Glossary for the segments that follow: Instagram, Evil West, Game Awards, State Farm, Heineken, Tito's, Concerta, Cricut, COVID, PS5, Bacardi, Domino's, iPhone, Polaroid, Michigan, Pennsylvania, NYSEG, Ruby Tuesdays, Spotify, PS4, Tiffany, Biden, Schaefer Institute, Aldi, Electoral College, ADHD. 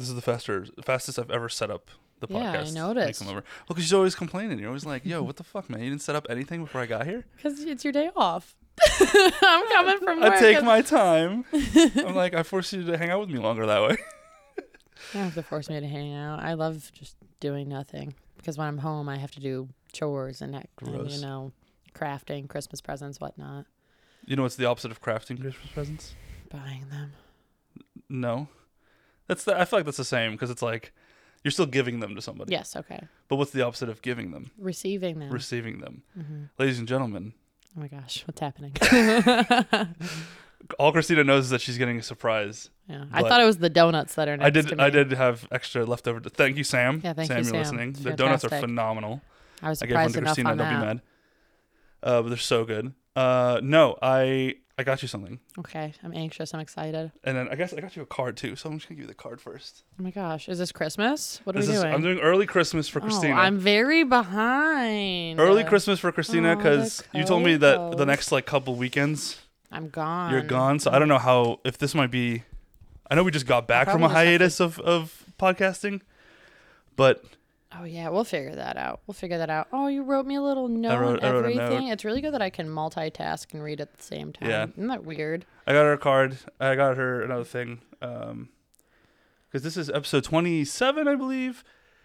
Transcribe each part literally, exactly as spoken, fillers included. This is the faster, fastest I've ever set up the podcast. Yeah, I noticed. Well, because she's always complaining. You're always like, yo, what the fuck, man? You didn't set up anything before I got here? Because it's your day off. I'm coming from work. I take my time. I'm like, I force you to hang out with me longer that way. You don't have to force me to hang out. I love just doing nothing. Because when I'm home, I have to do chores and, and you know, crafting, Christmas presents, whatnot. You know what's the opposite of crafting Christmas presents? Buying them. No. That's the, I feel like that's the same because it's like you're still giving them to somebody. Yes, okay. But what's the opposite of giving them? Receiving them. Receiving them. Mm-hmm. Ladies and gentlemen. Oh my gosh, what's happening? All Christina knows is that she's getting a surprise. Yeah, I thought it was the donuts that are next I did, to me. I did have extra leftover. To, thank you, Sam. Yeah, thank Sam, you, Sam. You're listening. The donuts are phenomenal. I was surprised I gave one to enough Christina, on that. Don't be mad. Uh, but they're so good. Uh, no, I I got you something. Okay, I'm anxious. I'm excited. And then I guess I got you a card too, so I'm just going to give you the card first. Oh my gosh, is this Christmas? What are this we is, doing? I'm doing early Christmas for Christina. Oh, I'm very behind. Early Christmas for Christina because oh, you told me that the next like couple weekends... I'm gone. You're gone. So I don't know how, if this might be, I know we just got back from a hiatus to... of, of podcasting, but. Oh yeah. We'll figure that out. We'll figure that out. Oh, you wrote me a little note on everything. Note. It's really good that I can multitask and read at the same time. Yeah. Isn't that weird? I got her a card. I got her another thing. Um, cause this is episode twenty-seven, I believe.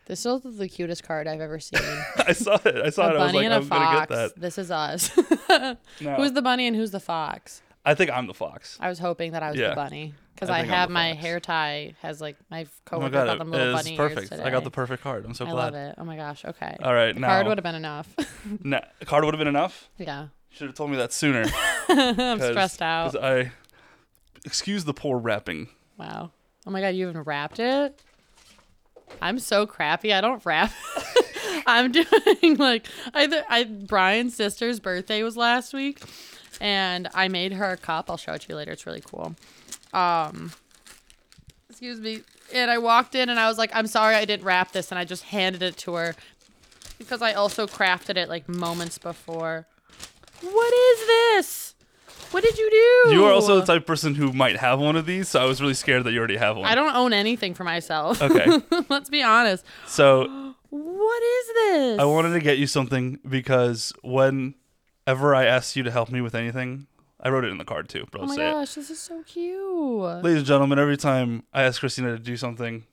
This is the cutest card I've ever seen. I saw it. I saw a it. I was like, I'm going to get that. This is us. No. Who's the bunny and who's the fox? I think I'm the fox. I was hoping that I was yeah. the bunny. Because I, I have my fox. Hair tie has like, my coworker oh my God, got them little bunny ears perfect. Today. I got the perfect card. I'm so I glad. I love it. Oh my gosh. Okay. All right. The now, card would have been enough. No, card would have been enough? Yeah. You should have told me that sooner. I'm stressed out. Because I, excuse the poor wrapping. Wow. Oh my God. You even wrapped it? I'm so crappy. I don't rap. I'm doing like I, I Brian's sister's birthday was last week, and I made her a cup. I'll show it to you later. It's really cool. Um, excuse me. And I walked in and I was like, I'm sorry I didn't wrap this, and I just handed it to her because I also crafted it like moments before. What is this? What did you do? You are also the type of person who might have one of these, so I was really scared that you already have one. I don't own anything for myself. Okay. Let's be honest. So. What is this? I wanted to get you something because whenever I asked you to help me with anything, I wrote it in the card too. But I'll oh my gosh, it. This is so cute. Ladies and gentlemen, every time I ask Christina to do something,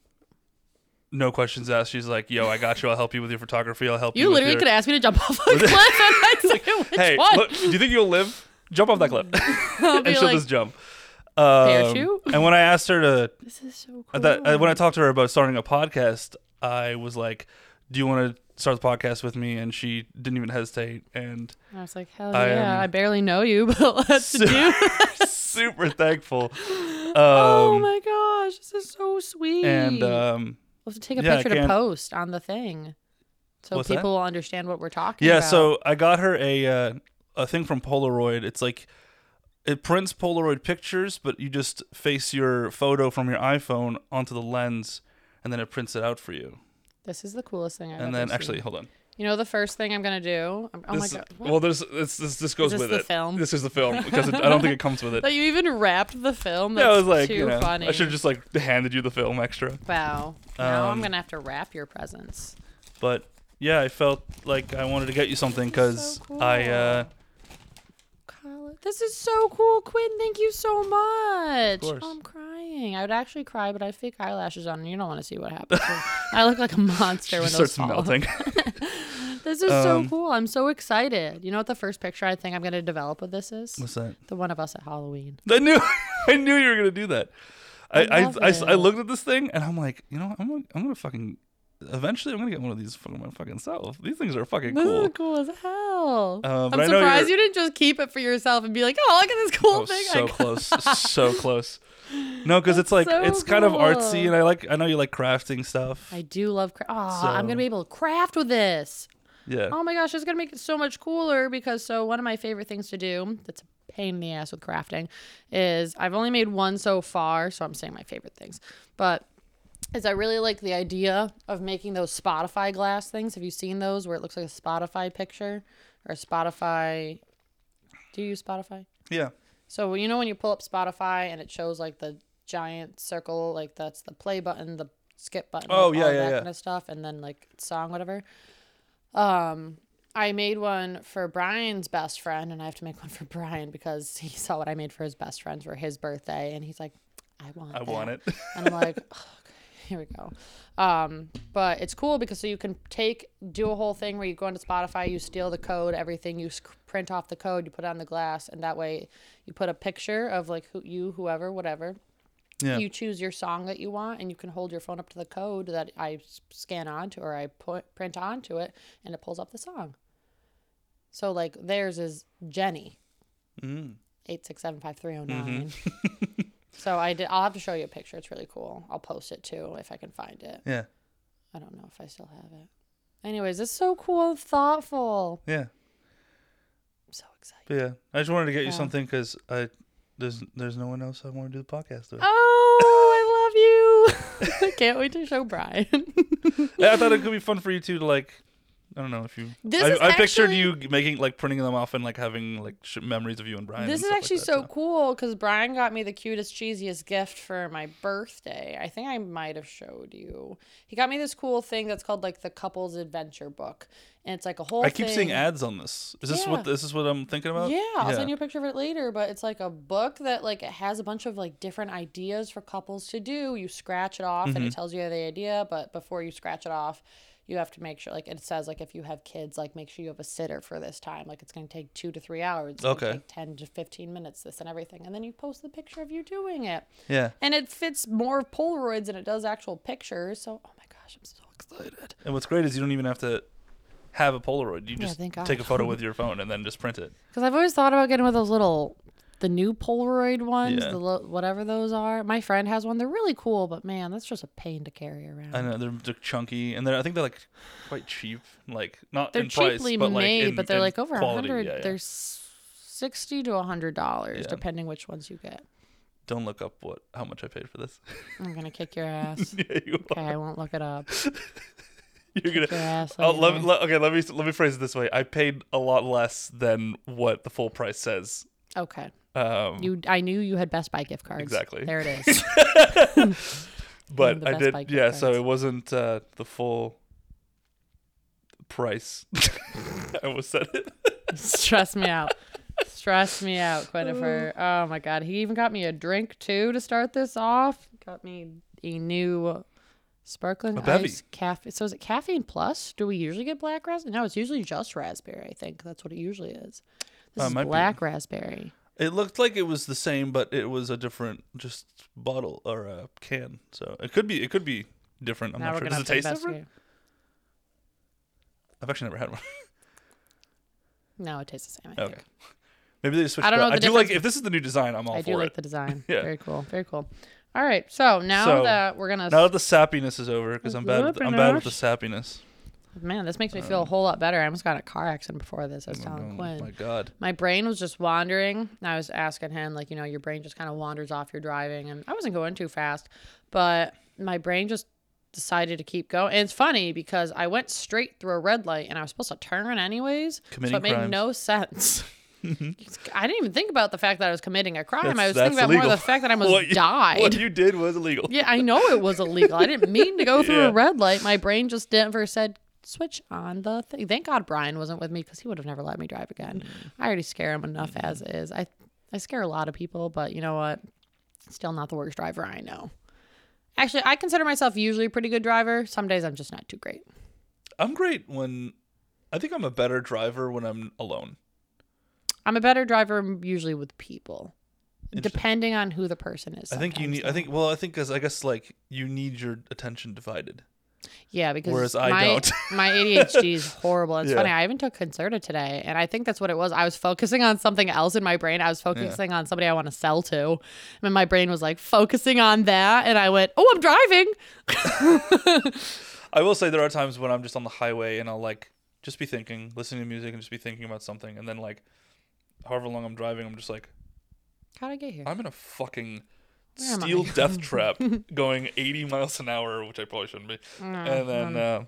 no questions asked. She's like, yo, I got you. I'll help you with your photography. I'll help you. You literally your... could ask me to jump off a cliff and I'd say, which hey, one? Look, do you think you'll live? Jump off that cliff. And she'll like, just jump. Um, parachute? And when I asked her to... This is so cool. That, when I talked to her about starting a podcast, I was like, do you want to start the podcast with me? And she didn't even hesitate. And I was like, hell I yeah. I barely know you, but let's super, do this. Super thankful. Um, oh my gosh. This is so sweet. And um, we'll have to take a yeah, picture to post on the thing so What's people that? Will understand what we're talking yeah, about. Yeah, so I got her a... Uh, a thing from Polaroid. It's like it prints Polaroid pictures, but you just face your photo from your iPhone onto the lens and then it prints it out for you. This is the coolest thing I've and ever then seen. Actually hold on, you know the first thing I'm gonna do I'm, oh this, my god what? Well there's this this, this goes is this with the it film? This is the film because it, I don't think it comes with it that you even wrapped the film. That's yeah, I was like too you know, funny. I should have just like handed you the film extra. Wow. Now um, I'm gonna have to wrap your presents. But yeah, I felt like I wanted to get you something because so cool. I uh This is so cool, Quinn. Thank you so much. Of course. I'm crying. I would actually cry, but I fake eyelashes on, and you don't want to see what happens. I look like a monster when those fall. Melting. This is um, so cool. I'm so excited. You know what the first picture I think I'm going to develop of this is? What's that? The one of us at Halloween. I knew I knew you were going to do that. I I, I, I I looked at this thing, and I'm like, you know what? I'm gonna, I'm going to fucking... Eventually, I'm gonna get one of these fucking my fucking self. These things are fucking cool. This is cool as hell. Uh, I'm surprised you didn't just keep it for yourself and be like, "Oh, look at this cool oh, thing!" So I close, so close. No, because it's like so it's cool. Kind of artsy, and I like. I know you like crafting stuff. I do love. Cra- oh, so. I'm gonna be able to craft with this. Yeah. Oh my gosh, it's gonna make it so much cooler because so one of my favorite things to do. That's a pain in the ass with crafting. Is I've only made one so far, so I'm saying my favorite things, but. Is I really like the idea of making those Spotify glass things. Have you seen those where it looks like a Spotify picture or a Spotify? Do you use Spotify? Yeah. So you know when you pull up Spotify and it shows like the giant circle, like that's the play button, the skip button, oh like, yeah, all yeah, that yeah. kind of stuff, and then like song, whatever. Um, I made one for Brian's best friend, and I have to make one for Brian because he saw what I made for his best friend for his birthday, and he's like, I want I that. want it. And I'm like, oh, okay, here we go. Um, but it's cool because so you can take, do a whole thing where you go into Spotify, you steal the code, everything, you print off the code, you put it on the glass, and that way you put a picture of like who you, whoever, whatever. Yeah. You choose your song that you want, and you can hold your phone up to the code that I scan onto or I put, print onto it, and it pulls up the song. So, like, theirs is Jenny, mm. eight six seven five three zero nine. Mm-hmm. So I did, I'll have to show you a picture. It's really cool. I'll post it, too, if I can find it. Yeah. I don't know if I still have it. Anyways, it's so cool and thoughtful. Yeah. I'm so excited. But yeah. I just wanted to get yeah. you something because I... There's there's no one else I want to do the podcast with. Oh, I love you. I can't wait to show Brian. I thought it could be fun for you two to like, I don't know if you, this I, is I actually, pictured you making like printing them off and like having like sh- memories of you and Brian. This and is actually like that, so you know? Cool because Brian got me the cutest, cheesiest gift for my birthday. I think I might have showed you. He got me this cool thing that's called like the Couples Adventure Book. And it's like a whole I keep thing. seeing ads on this. Is this yeah. what this is what I'm thinking about? Yeah, I'll yeah. send you a picture of it later, but it's like a book that like it has a bunch of like different ideas for couples to do. You scratch it off mm-hmm. and it tells you the idea, but before you scratch it off, you have to make sure like it says like if you have kids, like make sure you have a sitter for this time. Like it's going to take two to three hours. It's okay. Take ten to fifteen minutes, this and everything. And then you post the picture of you doing it. Yeah. And it fits more Polaroids than it does actual pictures. So, oh my gosh, I'm so excited. And what's great is you don't even have to have a Polaroid. You just yeah, take a photo with your phone and then just print it. Because I've always thought about getting one of those little, the new Polaroid ones, yeah. the lo- whatever those are. My friend has one. They're really cool, but man, that's just a pain to carry around. I know. They're, they're chunky, and they're, I think they're like quite cheap. Like not they're in price, cheaply but like made, in, but they're in like over a hundred. Yeah, yeah. They're sixty to a hundred dollars, yeah. depending which ones you get. Don't look up what how much I paid for this. I'm gonna kick your ass. Yeah, you okay, are. I won't look it up. You're gonna. Your oh, let, let, okay, let me let me phrase it this way. I paid a lot less than what the full price says. Okay. Um, you, I knew you had Best Buy gift cards. Exactly. There it is. But I did, yeah. Cards. So it wasn't uh, the full price. I almost said it. Stress me out. Stress me out, Quinifer. Oh my God, he even got me a drink too to start this off. Got me a new. Sparkling ice caffeine. So is it caffeine plus? Do we usually get black raspberry? No, it's usually just raspberry. I think that's what it usually is. This uh, is black be. raspberry. It looked like it was the same, but it was a different just bottle or a can. So it could be. It could be different. I'm now not sure. Does it taste different? I've actually never had one. No, it tastes the same. I okay. Think. Maybe they just switched. I don't know. The I do like if this is the new design. I'm all I for it. I do like the design. Yeah. Very cool. Very cool. All right, so now so, that we're gonna now that the sappiness is over, because I'm bad, with the, I'm bad with the sappiness. Man, this makes me feel um, a whole lot better. I almost got in a car accident before this. I was telling oh, Quinn. Oh my God, my brain was just wandering. I was asking him, like, you know, your brain just kind of wanders off your driving, and I wasn't going too fast, but my brain just decided to keep going. And it's funny because I went straight through a red light, and I was supposed to turn anyways, Committing so it made crimes. no sense. I didn't even think about the fact that I was committing a crime. That's, I was thinking about illegal. more of the fact that I almost what you, died. What you did was illegal. Yeah, I know it was illegal. I didn't mean to go through yeah. a red light. My brain just never said, switch on the thing. Thank God Brian wasn't with me because he would have never let me drive again. Mm-hmm. I already scare him enough mm-hmm. as is. I, I scare a lot of people, but you know what? Still not the worst driver I know. Actually, I consider myself usually a pretty good driver. Some days I'm just not too great. I'm great when... I think I'm a better driver when I'm alone. I'm a better driver usually with people, depending on who the person is. I think you need. Though. I think. Well, I think because I guess like you need your attention divided. Yeah, because whereas I my, don't. My A D H D is horrible. It's yeah. funny. I even took Concerta today, and I think that's what it was. I was focusing on something else in my brain. I was focusing yeah. on somebody I want to sell to, and my brain was like focusing on that, and I went, "Oh, I'm driving." I will say there are times when I'm just on the highway, and I'll like just be thinking, listening to music, and just be thinking about something, and then like. However long I'm driving, I'm just like, how'd I get here? I'm in a fucking steel death trap going eighty miles an hour, which I probably shouldn't be. No, and then no, no. Uh,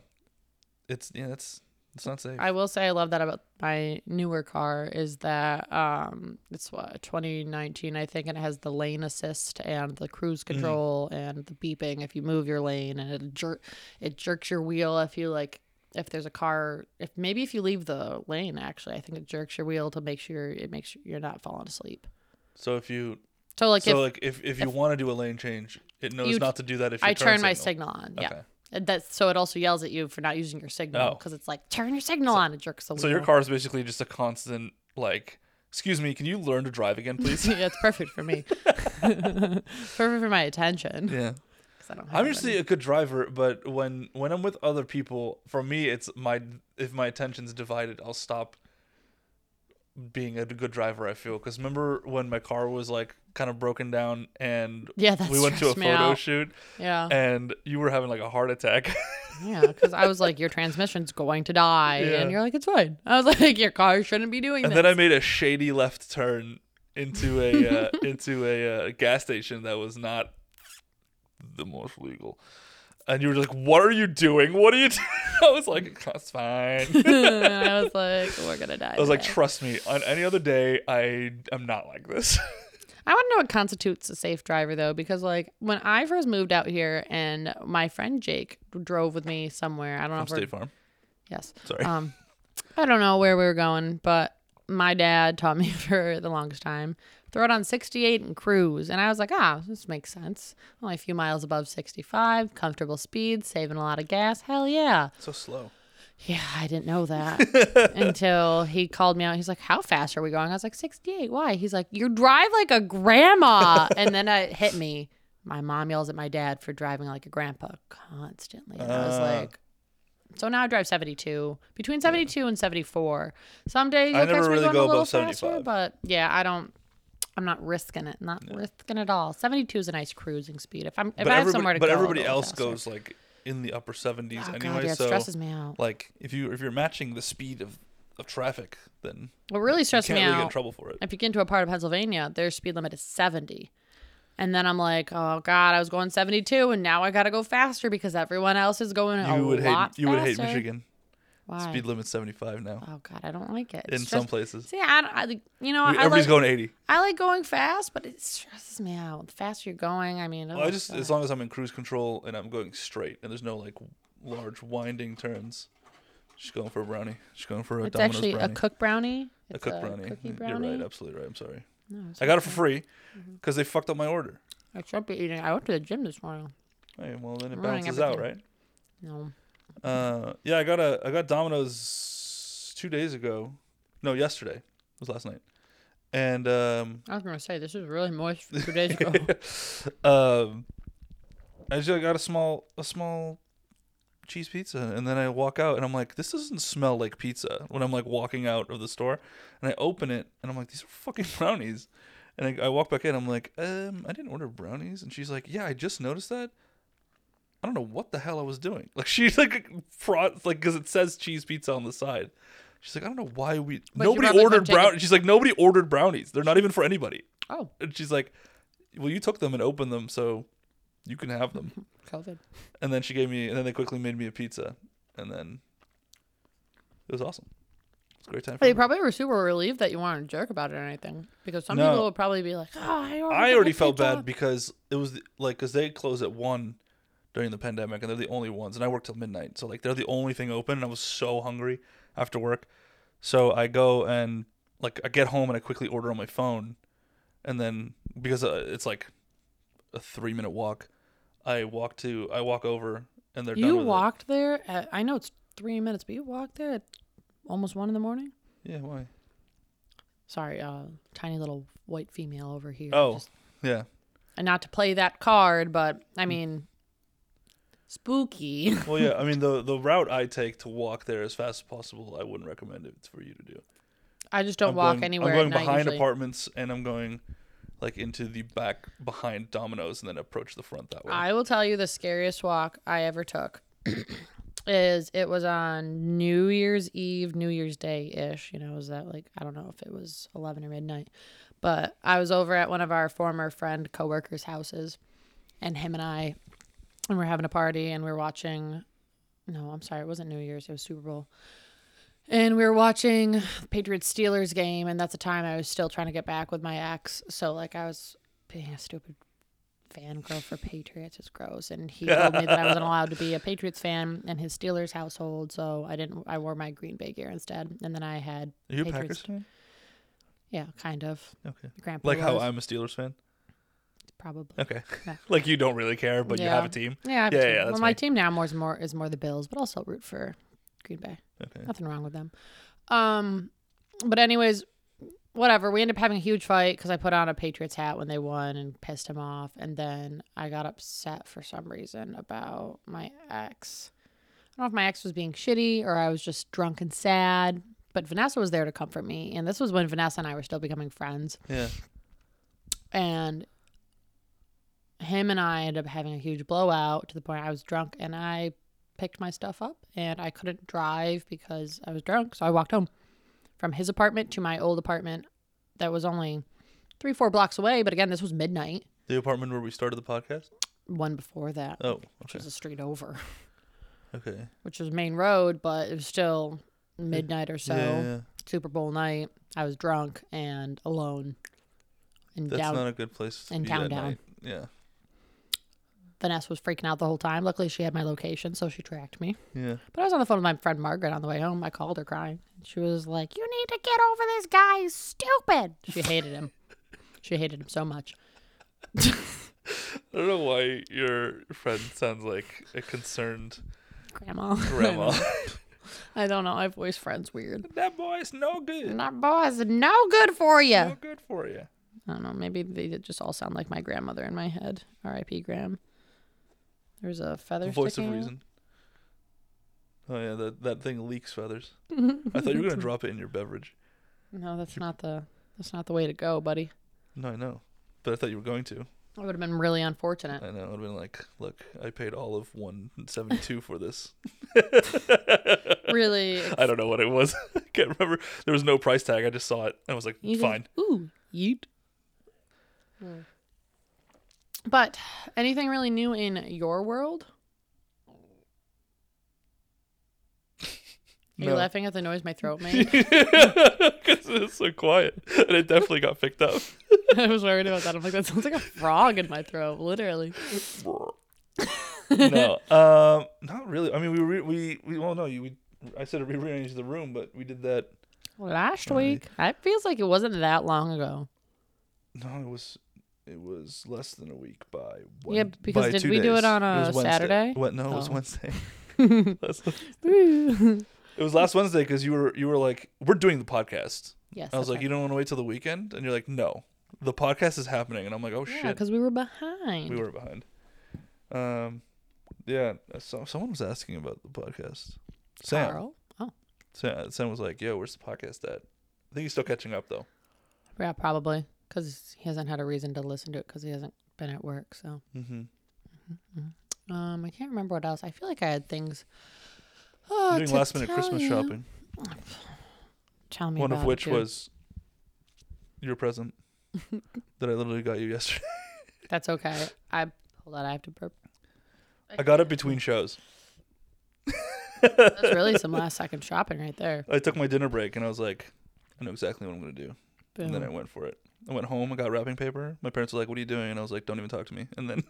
it's yeah, it's It's not safe. I will say I love that about my newer car is that um, it's what twenty nineteen, I think, and it has the lane assist and the cruise control mm. and the beeping if you move your lane, and it jer- it jerks your wheel if you like if there's a car if maybe if you leave the lane. Actually, I think it jerks your wheel to make sure it makes sure you're not falling asleep. So if you so like so if, like if, if you if, want to do a lane change, it knows you, not to do that if you I turn, turn my signal on. Okay. Yeah. That's, so it also yells at you for not using your signal because oh. it's like, turn your signal so, on, it jerks the wheel. So your car is basically just a constant, like, excuse me, can you learn to drive again, please? Yeah, it's perfect for me. Perfect for my attention. Yeah. I don't have I'm usually a good driver, but when, when I'm with other people, for me, it's my if my attention's divided, I'll stop being a good driver, I feel. Because remember when my car was, like, kind of broken down and yeah, we went to a photo shoot yeah and you were having like a heart attack yeah because I was like, your transmission's going to die yeah. and you're like, it's fine. I was like, your car shouldn't be doing and this. Then I made a shady left turn into a uh, into a uh, gas station that was not the most legal, and you were like, what are you doing what are you doing? I was like, that's fine. I was like, we're gonna die I was today. Like, trust me, on any other day I am not like this. I want to know what constitutes a safe driver, though, because, like, when I first moved out here and my friend Jake drove with me somewhere. I don't know. From if we're... State Farm? Yes. Sorry. Um, I don't know where we were going, but my dad taught me for the longest time, throw it on sixty-eight and cruise. And I was like, ah, this makes sense. Only a few miles above sixty-five, comfortable speed, saving a lot of gas. Hell yeah. So slow. Yeah, I didn't know that until he called me out. He's like, how fast are we going? I was like, sixty-eight. Why? He's like, you drive like a grandma. And then it hit me. My mom yells at my dad for driving like a grandpa constantly. And uh, I was like, so now I drive seventy-two. Between seventy-two yeah. and seventy-four. Some days you'll catch me going a little faster. But yeah, I don't. I'm not risking it. Not yeah. risking it all. seventy-two is a nice cruising speed. If I'm, if I have somewhere to but go, but everybody else faster. Goes like. In the upper seventies oh, anyway, God, yeah, it so stresses me out. Like if you if you're matching the speed of, of traffic, then what really stresses me really out. You can't really get in trouble for it. If you get into a part of Pennsylvania, their speed limit is seventy, and then I'm like, oh God, I was going seventy-two, and now I got to go faster because everyone else is going you a would lot hate, you faster. You would hate Michigan. Why? Speed limit's seventy-five now. Oh God, I don't like it. It's in stress- some places. See, I, don't, I you know, I mean, everybody's like, going eighty. I like going fast, but it stresses me out. The faster you're going, I mean. Oh well, I just God. As long as I'm in cruise control and I'm going straight and there's no like large winding turns. She's going for a brownie. She's going for a it's Domino's brownie. It's actually a cook brownie. It's a cook a brownie. Cookie brownie. You're right, absolutely right. I'm sorry. No, I got okay. it for free because mm-hmm. they fucked up my order. I should be eating. I went to the gym this morning. Hey, well then it balances out, right? No. Uh yeah, I got a I got Domino's two days ago. No, yesterday. It was last night. And um I was gonna say this is really moist for two days ago. um I just got a small a small cheese pizza, and then I walk out and I'm like, this doesn't smell like pizza when I'm like walking out of the store, and I open it and I'm like, these are fucking brownies. And I, I walk back in, I'm like, um, I didn't order brownies, and she's like, yeah, I just noticed that. I don't know what the hell I was doing. Like she like brought like because it says cheese pizza on the side. She's like, I don't know why we but nobody ordered brownies. She's like, nobody ordered brownies. They're not even for anybody. Oh. And she's like, well, you took them and opened them, so you can have them. COVID. And then she gave me, and then they quickly made me a pizza, and then it was awesome. It was a great time. For they probably were super relieved that you weren't a jerk about it or anything, because some no, people would probably be like, oh, I already, I already felt pizza. Bad because it was like because they closed at one. During the pandemic, and they're the only ones, and I work till midnight, so like they're the only thing open, and I was so hungry after work, so I go and like I get home and I quickly order on my phone, and then because uh, it's like a three minute walk, I walk to I walk over and they're. You done with walked it. There? At, I know it's three minutes, but you walked there at almost one in the morning. Yeah, why? Sorry, uh, tiny little white female over here. Oh, just, yeah. And not to play that card, but I mean. Spooky. Well, yeah, I mean, the the route I take to walk there as fast as possible, I wouldn't recommend it for you to do. I just don't I'm walk going, anywhere. I'm going at night behind usually. Apartments, and I'm going like into the back behind Domino's, and then approach the front that way. I will tell you the scariest walk I ever took is it was on New Year's Eve, New Year's Day ish. You know, was that like I don't know if it was eleven or midnight, but I was over at one of our former friend coworkers' houses, and him and I. And we're having a party and we're watching. No, I'm sorry. It wasn't New Year's. It was Super Bowl. And we were watching Patriots-Steelers game, and that's the time I was still trying to get back with my ex. So, like, I was being a stupid fan girl for Patriots. It's gross. And he told me that I wasn't allowed to be a Patriots fan in his Steelers household, so I didn't. I wore my Green Bay gear instead. And then I had Are you Patriots. a Packers fan? Yeah, kind of. Okay. Grandpa like was. How I'm a Steelers fan? Probably. Okay. Yeah. Like you don't really care, but yeah. you have a team? Yeah, I have yeah, a team. Yeah, well, my me. team now more is more is more the Bills, but also root for Green Bay. Okay. Nothing wrong with them. Um, but anyways, whatever. We ended up having a huge fight because I put on a Patriots hat when they won and pissed him off. And then I got upset for some reason about my ex. I don't know if my ex was being shitty or I was just drunk and sad. But Vanessa was there to comfort me. And this was when Vanessa and I were still becoming friends. Yeah. And him and I ended up having a huge blowout to the point I was drunk and I picked my stuff up and I couldn't drive because I was drunk. So I walked home from his apartment to my old apartment that was only three, four blocks away. But again, this was midnight. The apartment where we started the podcast? One before that. Oh, okay. Which was a street over. Okay. Which was main road, but it was still midnight or so. Yeah, yeah. Super Bowl night. I was drunk and alone. And That's down, not a good place to and be down, that down. Night. Yeah. Vanessa was freaking out the whole time. Luckily, she had my location, so she tracked me. Yeah. But I was on the phone with my friend Margaret on the way home. I called her crying. She was like, you need to get over this guy. He's stupid. She hated him. She hated him so much. I don't know why your friend sounds like a concerned... Grandma. Grandma. I don't know. My voice friend's weird. That boy's no good. That boy's no good for you. No good for you. I don't know. Maybe they just all sound like my grandmother in my head. R I P Graham. There's a feather voice sticking of reason. Out. Oh, yeah, that, that thing leaks feathers. I thought you were going to drop it in your beverage. No, that's not the that's not the way to go, buddy. No, I know. But I thought you were going to. That would have been really unfortunate. I know. It would have been like, look, I paid all of one hundred seventy-two dollars for this. Really? It's... I don't know what it was. I can't remember. There was no price tag. I just saw it. And I was like, you fine. Just, ooh, yeet. Hmm. But anything really new in your world? No. Are you laughing at the noise my throat made? Because it's so quiet. And it definitely got picked up. I was worried about that. I'm like, that sounds like a frog in my throat, literally. No, um, not really. I mean, we, re- we, we, well, no, you, we, I said we rearranged the room, but we did that. Last uh, week? It feels like it wasn't that long ago. No, it was... It was less than a week by one. Yeah, because did we days. do it on a it Saturday? What? No, oh. It was Wednesday. It was last Wednesday because you were you were like, we're doing the podcast. Yes. I was like, right. You don't want to wait till the weekend, and you're like, no, the podcast is happening, and I'm like, oh yeah, shit, because we were behind. We were behind. Um, yeah. So someone was asking about the podcast. Sam. Carl? Oh. Sam, Sam was like, yo, where's the podcast at? I think he's still catching up though. Yeah, probably. Because he hasn't had a reason to listen to it because he hasn't been at work. So, mm-hmm. Mm-hmm, mm-hmm. Um, I can't remember what else. I feel like I had things. Oh, doing last minute Christmas you. shopping. Tell me. One about of which it, was your present that I literally got you yesterday. That's okay. I hold on. I have to burp. I, I got it between shows. That's really some last second shopping right there. I took my dinner break and I was like, I know exactly what I'm going to do. Boom. And then I went for it. I went home, I got wrapping paper. My parents were like, what are you doing? And I was like, don't even talk to me. And then...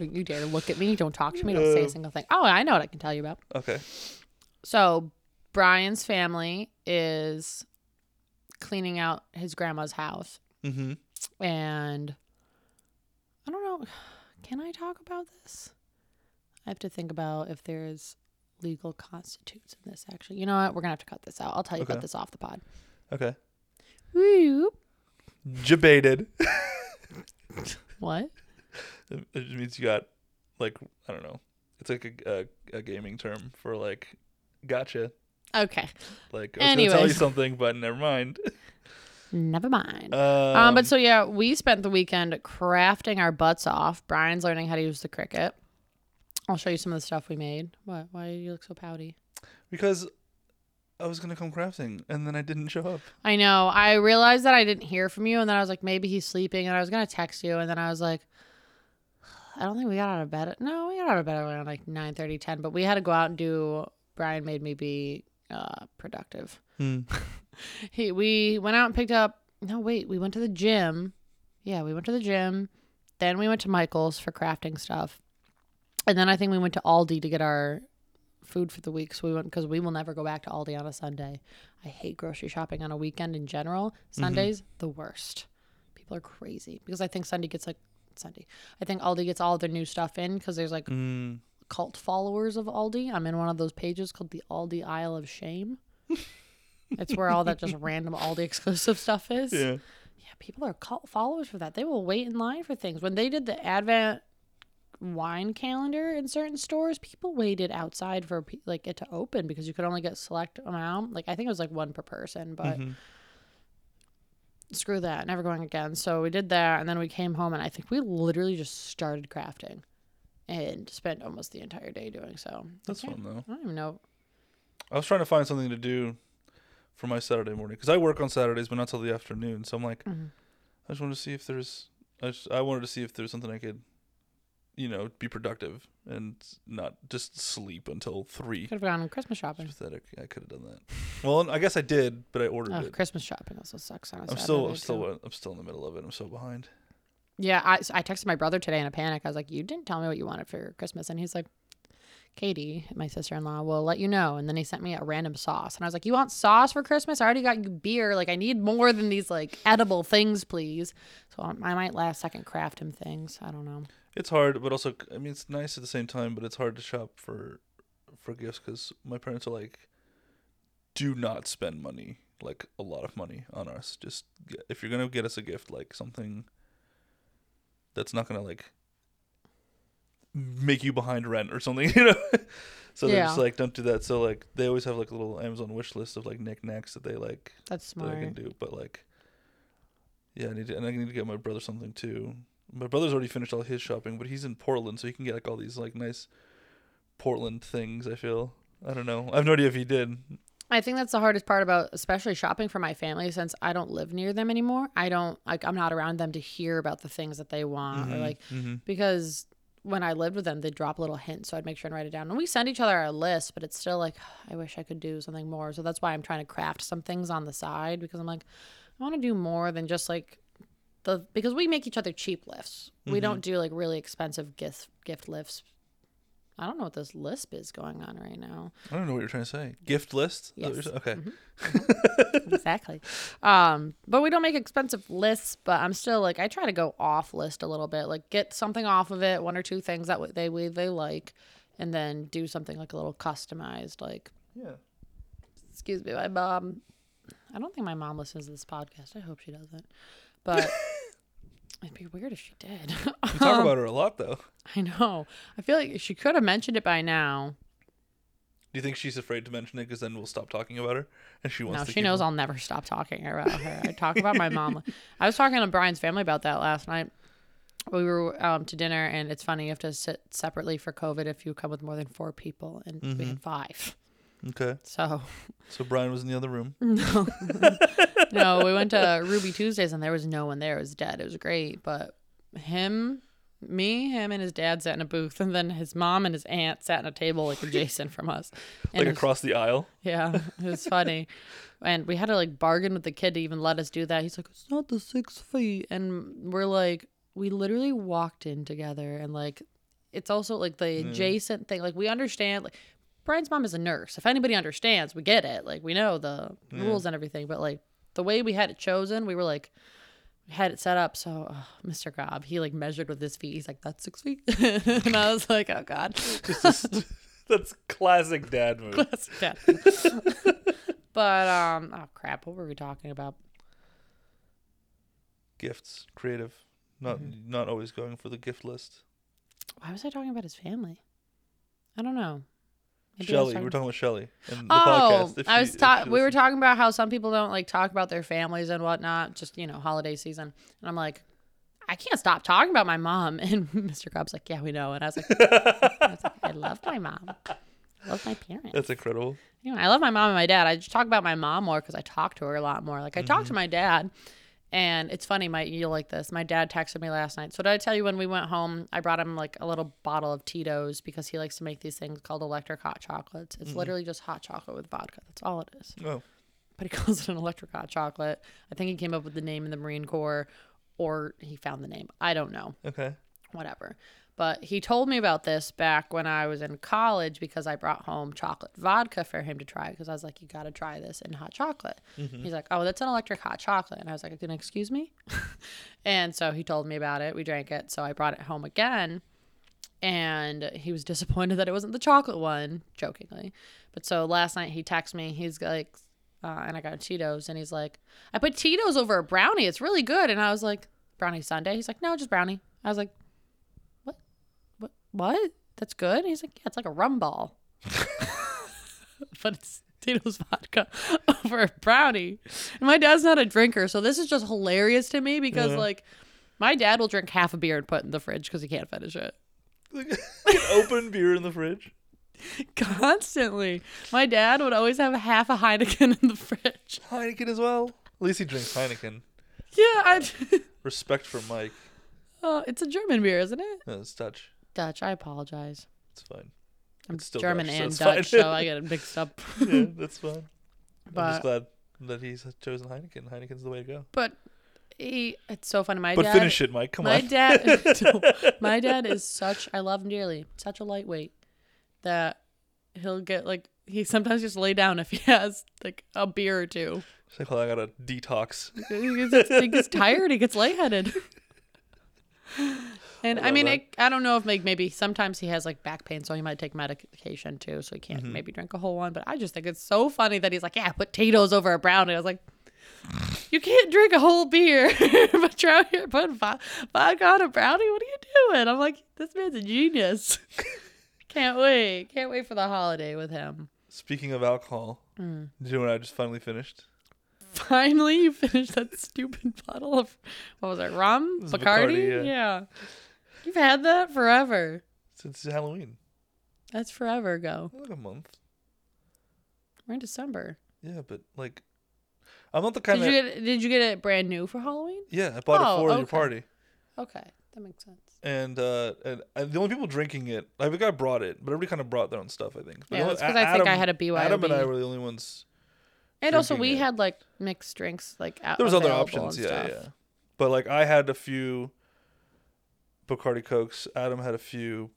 You dare look at me, don't talk to me, don't say a single thing. Oh, I know what I can tell you about. Okay. So, Brian's family is cleaning out his grandma's house. Mm-hmm. And I don't know, can I talk about this? I have to think about if there's legal constitutes in this, actually. You know what? We're going to have to cut this out. I'll tell you okay. about this off the pod. Okay. Whoop. Debated. What? It just means you got, like, I don't know. It's like a, a, a gaming term for, like, gotcha. Okay. Like, I was going to tell you something, but never mind. Never mind. Um, um, but so, yeah, we spent the weekend crafting our butts off. Brian's learning how to use the Cricut. I'll show you some of the stuff we made. What? Why do you look so pouty? Because... I was going to come crafting, and then I didn't show up. I know. I realized that I didn't hear from you, and then I was like, maybe he's sleeping, and I was going to text you, and then I was like, I don't think we got out of bed. At, no, we got out of bed around like nine thirty, ten, but we had to go out and do, Brian made me be uh, productive. Mm. he, we went out and picked up. No, wait. We went to the gym. Yeah, we went to the gym. Then we went to Michael's for crafting stuff. And then I think we went to Aldi to get our food for the week. So we went because we will never go back to Aldi on a Sunday. I hate grocery shopping on a weekend in general. Sundays, mm-hmm. the worst. People are crazy because I think Sunday gets like Sunday. I think Aldi gets all their new stuff in because there's like mm. cult followers of Aldi. I'm in one of those pages called the Aldi Isle of Shame. It's where all that just random Aldi exclusive stuff is. Yeah. Yeah, people are cult followers for that. They will wait in line for things. When they did the Advent wine calendar in certain stores, people waited outside for like it to open because you could only get select amount. Like I think it was like one per person, but mm-hmm. screw that, never going again. So we did that, and then we came home, and I think we literally just started crafting and spent almost the entire day doing so. That's okay. Fun though. I don't even know. I was trying to find something to do for my Saturday morning because I work on Saturdays, but not till the afternoon. So I'm like, mm-hmm. I just wanted to see if there's. I just, I wanted to see if there's something I could, you know, be productive and not just sleep until three. Could have gone Christmas shopping. It's pathetic. I could have done that. Well, I guess I did, but I ordered oh, it. Christmas shopping also sucks. On a I'm Saturday still, I'm still, I'm still in the middle of it. I'm so behind. Yeah, I I texted my brother today in a panic. I was like, "You didn't tell me what you wanted for Christmas," and he's like, "Katie, my sister-in-law, will let you know." And then he sent me a random sauce, and I was like, "You want sauce for Christmas? I already got you beer. Like, I need more than these like edible things, please." So I might last second craft him things. I don't know. It's hard, but also, I mean, it's nice at the same time, but it's hard to shop for for gifts because my parents are like, do not spend money, like a lot of money on us. Just, if you're going to get us a gift, like something that's not going to like make you behind rent or something, you know? So yeah. They're just like, don't do that. So like, they always have like a little Amazon wish list of like knickknacks that they like. That's smart. That I can do, but like, yeah, I need to, and I need to get my brother something too. My brother's already finished all his shopping, but he's in Portland, so he can get like all these like nice Portland things, I feel. I don't know. I have no idea if he did. I think that's the hardest part about especially shopping for my family, since I don't live near them anymore. I don't like I'm not around them to hear about the things that they want mm-hmm. or like mm-hmm. because when I lived with them, they'd drop little hints, so I'd make sure and write it down. And we send each other our list, but it's still like, I wish I could do something more. So that's why I'm trying to craft some things on the side, because I'm like, I want to do more than just like the, because we make each other cheap lifts. Mm-hmm. We don't do like really expensive gift gift lifts. I don't know what this lisp is going on right now. I don't know what you're trying to say. Gift list? Yes. Oh, okay. Mm-hmm. Exactly. Um, but we don't make expensive lists, but I'm still like, I try to go off list a little bit, like get something off of it, one or two things that they they like, and then do something like a little customized, like, yeah. Excuse me, my mom. I don't think my mom listens to this podcast. I hope she doesn't. But it'd be weird if she did. You talk about her a lot, though. I know. I feel like she could have mentioned it by now. Do you think she's afraid to mention it because then we'll stop talking about her? And she wants. No, to she knows up. I'll never stop talking about her. I talk about my mom. I was talking to Brian's family about that last night. We were um, to dinner, and it's funny. You have to sit separately for COVID if you come with more than four people, and mm-hmm. we had five. Okay. So So Brian was in the other room. No. No, we went to Ruby Tuesdays and there was no one there. It was dead. It was great. But him, me, him and his dad sat in a booth, and then his mom and his aunt sat at a table like adjacent from us. And like across was, the aisle. Yeah. It was funny. And we had to like bargain with the kid to even let us do that. He's like, it's not the six feet. And we're like, we literally walked in together, and like it's also like the adjacent mm. thing. Like we understand, like Brian's mom is a nurse. If anybody understands, we get it. Like, we know the yeah. rules and everything. But, like, the way we had it chosen, we were, like, we had it set up. So, oh, Mister Gobb, he, like, measured with his feet. He's like, that's six feet. And I was like, oh, God. Just, that's classic dad move. Classic dad move. But, um, oh, crap. What were we talking about? Gifts. Creative. Not, mm-hmm. not always going for the gift list. Why was I talking about his family? I don't know. Shelly, we're talking about Shelly. And the oh, podcast, if I was. She, ta- if we were talking about how some people don't like talk about their families and whatnot. Just, you know, holiday season, and I'm like, I can't stop talking about my mom. And Mister Cobb's like, yeah, we know. And I was like, I, was like, I love my mom. I love my parents. That's incredible. You know, I love my mom and my dad. I just talk about my mom more because I talk to her a lot more. Like I mm-hmm. talk to my dad, And it's funny, my, you'll like this. My dad texted me last night. So did I tell you when we went home, I brought him like a little bottle of Tito's because he likes to make these things called electric hot chocolates. It's mm-hmm. literally just hot chocolate with vodka. That's all it is. Oh. But he calls it an electric hot chocolate. I think he came up with the name in the Marine Corps, or he found the name. I don't know. Okay. Whatever. But he told me about this back when I was in college because I brought home chocolate vodka for him to try because I was like, you got to try this in hot chocolate. Mm-hmm. He's like, oh, that's an electric hot chocolate. And I was like, excuse me? And so he told me about it. We drank it. So I brought it home again. And he was disappointed that it wasn't the chocolate one, jokingly. But so last night he texted me. He's like, uh, and I got Tito's. And he's like, I put Tito's over a brownie. It's really good. And I was like, brownie sundae? He's like, no, just brownie. I was like, what? That's good? And he's like, yeah, it's like a rum ball. But it's Tito's vodka over a brownie. And my dad's not a drinker, so this is just hilarious to me because, mm-hmm. like, my dad will drink half a beer and put it in the fridge because he can't finish it. Open beer in the fridge? Constantly. My dad would always have half a Heineken in the fridge. Heineken as well? At least he drinks Heineken. Yeah. I... Respect for Mike. Oh, it's a German beer, isn't it? No, it's Dutch. Dutch, I apologize. It's fine. I'm it's still German Dutch, and so Dutch, fine. So I get it mixed up. Yeah, that's fine. But, I'm just glad that he's chosen Heineken. Heineken's the way to go. But he, it's so funny. My but dad, finish it, Mike. Come my on. My dad, my dad is such. I love him dearly. Such a lightweight that he'll get like he sometimes just lay down if he has like a beer or two. He's like, well, I gotta detox. He, he gets tired. He gets lightheaded. And I, I mean, it, I don't know if like maybe sometimes he has like back pain, so he might take medication too, so he can't mm-hmm. maybe drink a whole one. But I just think it's so funny that he's like, yeah, potatoes over a brownie. I was like, you can't drink a whole beer, but you're out here putting vodka on a brownie? What are you doing? I'm like, this man's a genius. Can't wait. Can't wait for the holiday with him. Speaking of alcohol, mm. do you know what I just finally finished? Finally, you finished that stupid bottle of, what was it, rum? It was Bacardi? Bacardi, yeah. yeah. You've had that forever. Since Halloween. That's forever ago. Like a month. We're in December. Yeah, but like, I'm not the kind did of... You get, did you get it brand new for Halloween? Yeah, I bought oh, it for okay. your party. Okay, that makes sense. And uh, and the only people drinking it, I think I brought it, but everybody kind of brought their own stuff, I think. But yeah, because I think I had a B Y O B. Adam and I were the only ones... And also, we it. had like mixed drinks, like out there was other options, yeah, stuff. yeah. But like, I had a few Bacardi Cokes. Adam had a few.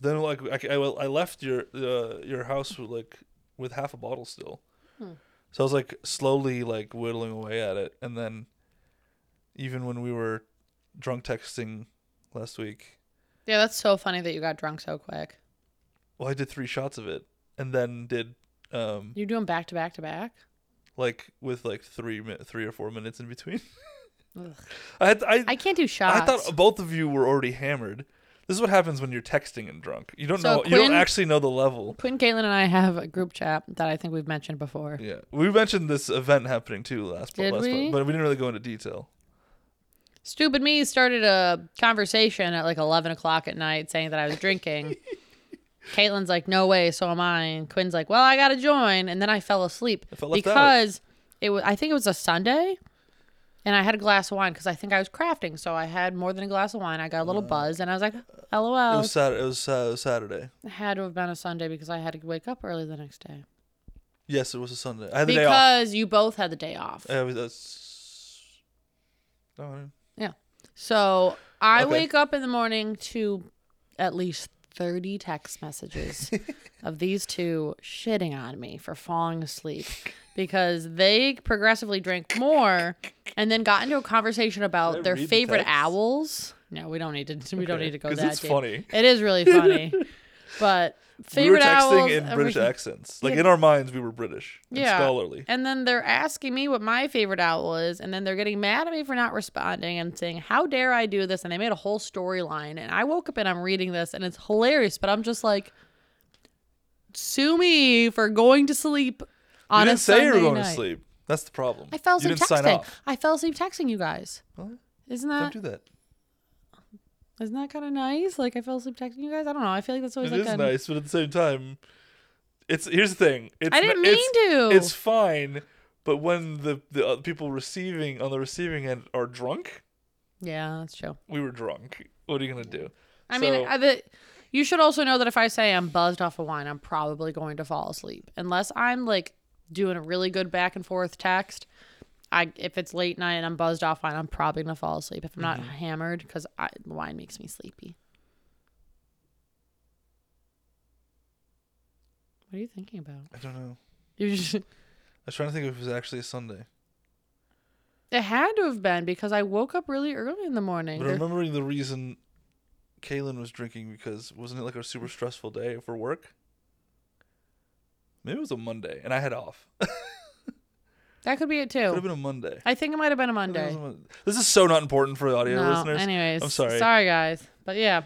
Then like, I, I, I left your uh, your house with, like with half a bottle still. Hmm. So I was like slowly like whittling away at it, and then even when we were drunk texting last week. Yeah, that's so funny that you got drunk so quick. Well, I did three shots of it, and then did. Um, You're doing back to back to back. Like with like three three or four minutes in between. I, had to, I I can't do shots. I thought both of you were already hammered. This is what happens when you're texting and drunk. You don't so know. Quinn, you don't actually know the level. Quinn, Caitlin, and I have a group chat that I think we've mentioned before. Yeah, we mentioned this event happening too last. Did last we? Point, but we didn't really go into detail. Stupid me started a conversation at like eleven o'clock at night, saying that I was drinking. Caitlin's like, no way, so am I. And Quinn's like, well, I gotta join. And then I fell asleep I fell because out. it was. I think it was a Sunday, and I had a glass of wine because I think I was crafting, so I had more than a glass of wine. I got a little uh, buzz, and I was like, LOL. It was Saturday. It was, uh, it was Saturday. It had to have been a Sunday because I had to wake up early the next day. Yes, it was a Sunday. I had the because day off because you both had the day off. Uh, that's... Oh. Yeah. So I okay. wake up in the morning to at least thirty text messages of these two shitting on me for falling asleep because they progressively drank more and then got into a conversation about their favorite the owls. No, we don't need to. We okay. don't need to go that deep. It's funny. It is really funny. But favorite owls. We were texting owls, in every, British accents. Like yeah. in our minds, we were British and yeah. scholarly. And then they're asking me what my favorite owl is, and then they're getting mad at me for not responding and saying, "How dare I do this?" And they made a whole storyline. And I woke up and I'm reading this, and it's hilarious. But I'm just like, sue me for going to sleep on you didn't a Sunday say you were going night. To sleep. That's the problem. I fell asleep you didn't texting. Sign off. I fell asleep texting you guys. What? Isn't that? Don't do that. Isn't that kind of nice? Like, I fell asleep texting you guys. I don't know. I feel like that's always it like that. It is a... nice, but at the same time, it's here's the thing. It's, I didn't mean it's, to. It's fine, But when the, the people receiving on the receiving end are drunk. Yeah, that's true. We were drunk. What are you going to do? I so, mean, I, the, you should also know that if I say I'm buzzed off of wine, I'm probably going to fall asleep. Unless I'm like doing a really good back and forth text. I If it's late night and I'm buzzed off wine, I'm probably going to fall asleep. If I'm not mm-hmm. hammered, because wine makes me sleepy. What are you thinking about? I don't know. You just... I was trying to think if it was actually a Sunday. It had to have been because I woke up really early in the morning. But remembering the reason Kaylin was drinking because wasn't it like a super stressful day for work? Maybe it was a Monday and I had off. That could be it too. Could have been a Monday. I think it might have been a Monday. This is so not important for the audio no, listeners. Anyways, I'm sorry. Sorry guys, but yeah.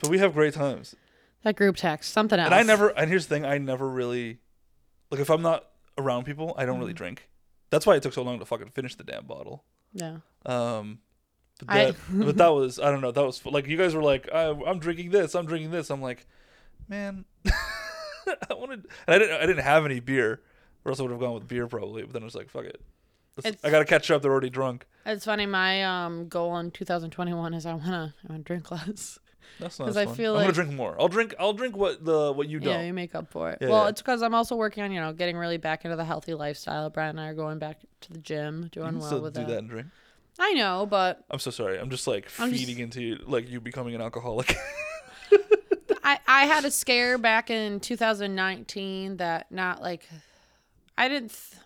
But we have great times. That group text, something else. And I never. And here's the thing: I never really, like, if I'm not around people, I don't mm-hmm. really drink. That's why it took so long to fucking finish the damn bottle. Yeah. Um, but that, I, but that was I don't know. That was like you guys were like, I, I'm drinking this. I'm drinking this. I'm like, man, I wanted. And I didn't. I didn't have any beer, or else I would have gone with beer probably. But then I was like, fuck it. I gotta catch up. They're already drunk. It's funny. My um goal in two thousand twenty-one is I wanna I wanna drink less. That's not. Because I feel like I'm gonna drink more. I'll drink. I'll drink what the what you don't. Yeah, you make up for it. Yeah, well, yeah. It's because I'm also working on you know getting really back into the healthy lifestyle. Brad and I are going back to the gym, doing you can well still with do that. that and drink. I know, but I'm so sorry. I'm just like I'm feeding just... into like you becoming an alcoholic. I I had a scare back in two thousand nineteen that not like I didn't th-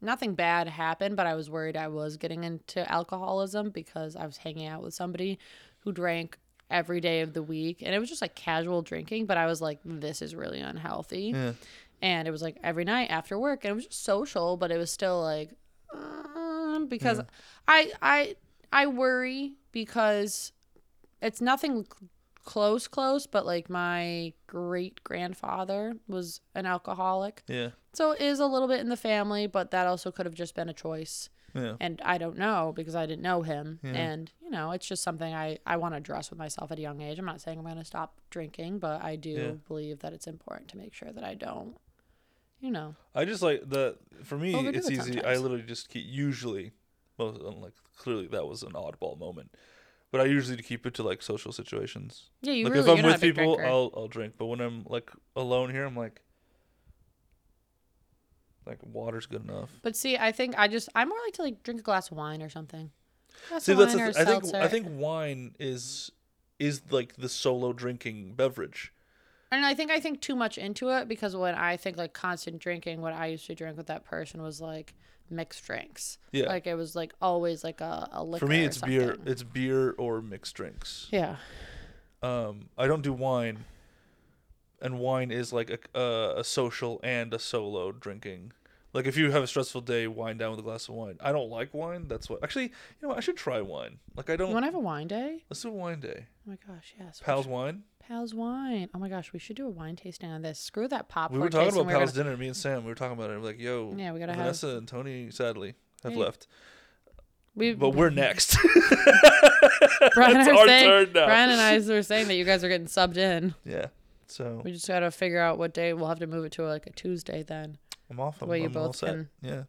nothing bad happened, but I was worried I was getting into alcoholism because I was hanging out with somebody who drank every day of the week, and it was just like casual drinking, but I was like, this is really unhealthy. Yeah. And it was like every night after work, and it was just social, but it was still like uh, because yeah. I I I worry because it's nothing close close, but like my great grandfather was an alcoholic. Yeah. So it is a little bit in the family, but that also could have just been a choice. Yeah. And I don't know because I didn't know him. Yeah. And, you know, it's just something I, I want to address with myself at a young age. I'm not saying I'm going to stop drinking, but I do yeah. believe that it's important to make sure that I don't, you know. I just like the, for me, Overdo it's it easy. Sometimes. I literally just keep, usually, well, like clearly that was an oddball moment, but I usually keep it to like social situations. Yeah, you like really, if I'm with people, I'll, I'll drink. But when I'm like alone here, I'm like, like water's good enough. But see, I think I just I'm more like to like drink a glass of wine or something. Glass see, of that's wine a th- or I seltzer. think I think wine is is like the solo drinking beverage. And I think I think too much into it because when I think like constant drinking, what I used to drink with that person was like mixed drinks. Yeah. Like it was like always like a, a liquor. For me, it's or beer. It's beer or mixed drinks. Yeah. Um, I don't do wine. And wine is like a uh, a social and a solo drinking. Like if you have a stressful day, wind down with a glass of wine. I don't like wine. That's what. Actually, you know, I should try wine. Like I don't. You want to have a wine day? Let's do a wine day. Oh my gosh, yes. Pals should... wine. Pals wine. Oh my gosh, we should do a wine tasting on this. Screw that popcorn. We were talking about we Pals gonna... dinner. Me and Sam, we were talking about it. We're like, yo, yeah, we gotta Vanessa have... and Tony sadly have yeah. left. We've... But we're next. Brian, and our saying, turn now. Brian and I were saying that you guys are getting subbed in. Yeah. So we just gotta figure out what day. We'll have to move it to like a Tuesday then. I'm off. That way I'm, you I'm both can. Yeah.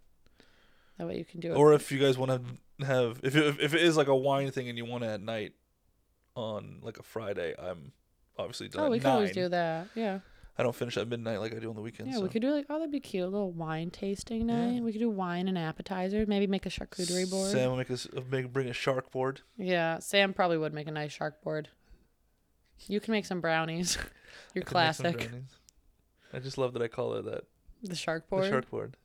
That way you can do it. Or if you guys want to have, if it, if it is like a wine thing and you want to at night, on like a Friday, I'm obviously done. Oh, we can always do that. Yeah. I don't finish at midnight like I do on the weekends. Yeah, so. We could do like oh that'd be cute, a little wine tasting night. Yeah. We could do wine and appetizers. Maybe make a charcuterie board. Sam will make us make bring a shark board. Yeah, Sam probably would make a nice shark board. You can make some brownies. Your I classic. I just love that I call it that. The shark board? The shark board.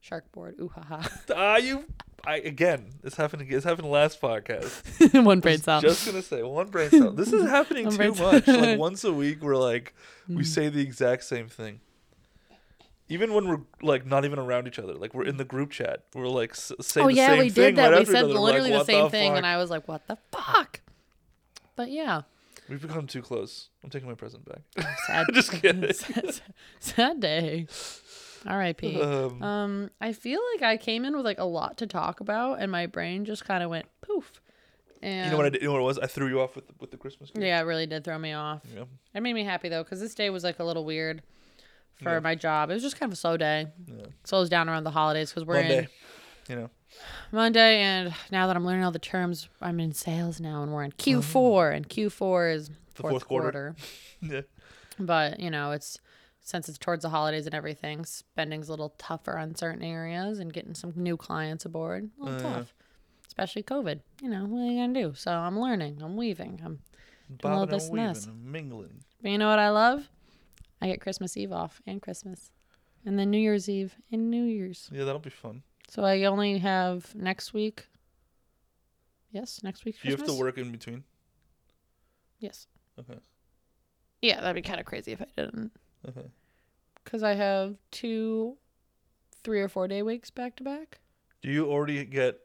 Shark board. Ooh, haha. Ah, you. I, again, this happened, this happened last podcast. One brain cell. Just going to say, one brain cell. This is happening too much. Like once a week, we're like, we mm. say the exact same thing. Even when we're like not even around each other, like we're in the group chat, we're like s- saying oh, the yeah, same thing. Oh, yeah, we did that. Right we said another. literally like, the same the thing, fuck? And I was like, what the fuck? But yeah. We've become too close. I'm taking my present back. Sad. Just kidding. Sad, sad day. R I P Um, um, I feel like I came in with like a lot to talk about, and my brain just kind of went poof. And you know what I did? You know what it was? I threw you off with the, with the Christmas gift. Yeah, it really did throw me off. Yeah. It made me happy though, because this day was like a little weird for yeah. my job. It was just kind of a slow day. Yeah. Slows down around the holidays because we're Monday, in, you know, Monday, and now that I'm learning all the terms, I'm in sales now, and we're in Q four, and Q four is the fourth, fourth quarter. quarter. Yeah. But you know, it's since it's towards the holidays and everything, spending's a little tougher on certain areas, and getting some new clients aboard, a little uh, tough, yeah. especially COVID. You know, what are you gonna do? So I'm learning, I'm weaving, I'm doing all this and this, mingling. But you know what I love? I get Christmas Eve off and Christmas, and then New Year's Eve and New Year's. Yeah, that'll be fun. So I only have next week. Yes, next week. Christmas? You have to work in between. Yes. Okay. Yeah, that'd be kind of crazy if I didn't. Okay. Because I have two, three or four day weeks back to back. Do you already get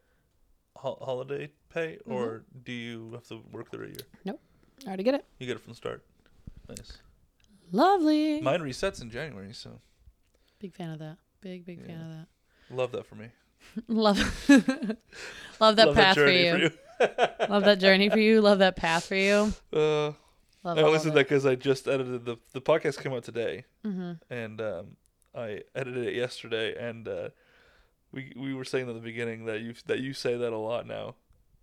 ho- holiday pay, or mm-hmm. do you have to work through a year? Nope, I already get it. You get it from the start. Nice. Lovely. Mine resets in January, so. Big fan of that. Big, big yeah. fan of that. Love that for me. love, love that love path that for you. For you. Love that journey for you. Love that path for you. Uh, love, I only said that because I just edited the the podcast came out today, mm-hmm. and um, I edited it yesterday, and uh, we we were saying at the beginning that you that you say that a lot now,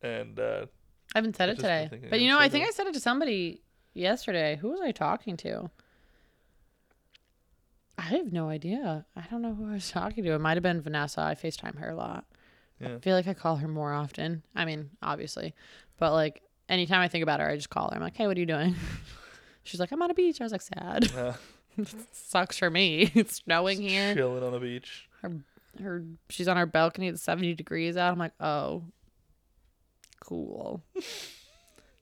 and uh, I haven't said I've it today, but you know I think it. I said it to somebody yesterday. Who was I talking to? I have no idea. I don't know who I was talking to. It might have been Vanessa. I FaceTime her a lot. Yeah. I feel like I call her more often. I mean, obviously. But, like, anytime I think about her, I just call her. I'm like, hey, what are you doing? She's like, I'm on a beach. I was like, sad. Uh, sucks for me. It's snowing here. Chilling on a beach. Her, her, she's on our balcony. It's seventy degrees out. I'm like, oh, cool.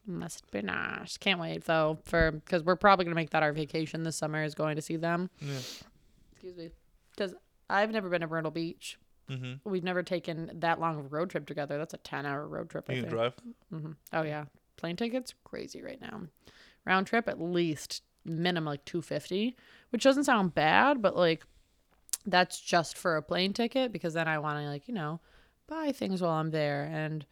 Must be nice. Can't wait though for because we're probably gonna make that our vacation this summer is going to see them. Yeah. Excuse me, because I've never been to Myrtle Beach. Mm-hmm. We've never taken that long of a road trip together. That's a ten-hour road trip. I you think. Can drive. Mm-hmm. Oh yeah, plane tickets crazy right now. Round trip at least minimum like two fifty, which doesn't sound bad, but like that's just for a plane ticket because then I want to like you know buy things while I'm there and.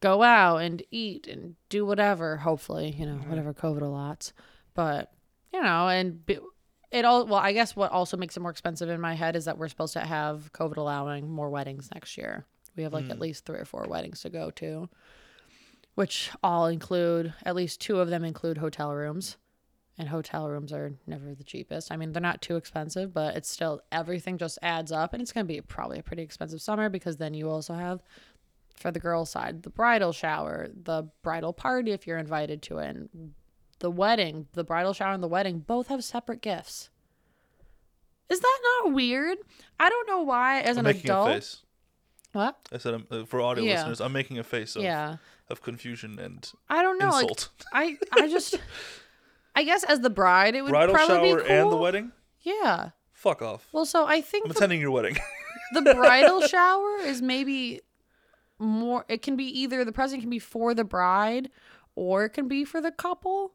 Go out and eat and do whatever, hopefully, you know, mm-hmm. whatever COVID allots. But, you know, and it all, well, I guess what also makes it more expensive in my head is that we're supposed to have COVID allowing more weddings next year. We have like mm. at least three or four weddings to go to, which all include, at least two of them include hotel rooms. And hotel rooms are never the cheapest. I mean, they're not too expensive, but it's still, everything just adds up. And it's going to be probably a pretty expensive summer because then you also have. For the girl side, the bridal shower, the bridal party if you're invited to it, and the wedding, the bridal shower and the wedding both have separate gifts. Is that not weird? I don't know why as I'm an making adult. A face. What? I said I'm, uh, for audio yeah. listeners, I'm making a face of yeah. of confusion and I don't know. Insult. Like, I I just I guess as the bride it would bridal probably shower be cool. and the wedding? Yeah. Fuck off. Well, so I think I'm the, attending your wedding. The bridal shower is maybe more it can be either the present can be for the bride or it can be for the couple.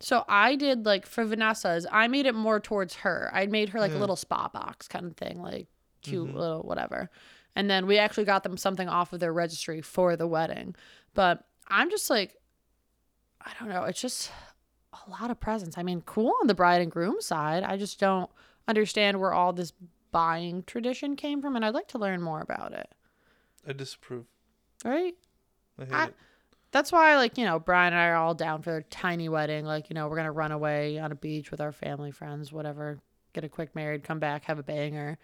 So I did like for Vanessa's, I made it more towards her. I made her like yeah. a little spa box kind of thing, like cute mm-hmm. little whatever. And then we actually got them something off of their registry for the wedding. But I'm just like, I don't know. It's just a lot of presents. I mean, cool on the bride and groom side. I just don't understand where all this buying tradition came from. And I'd like to learn more about it. I disapprove. Right? I hate I, it. That's why, like, you know, Brian and I are all down for their tiny wedding. Like, you know, we're going to run away on a beach with our family, friends, whatever. Get a quick married, come back, have a banger.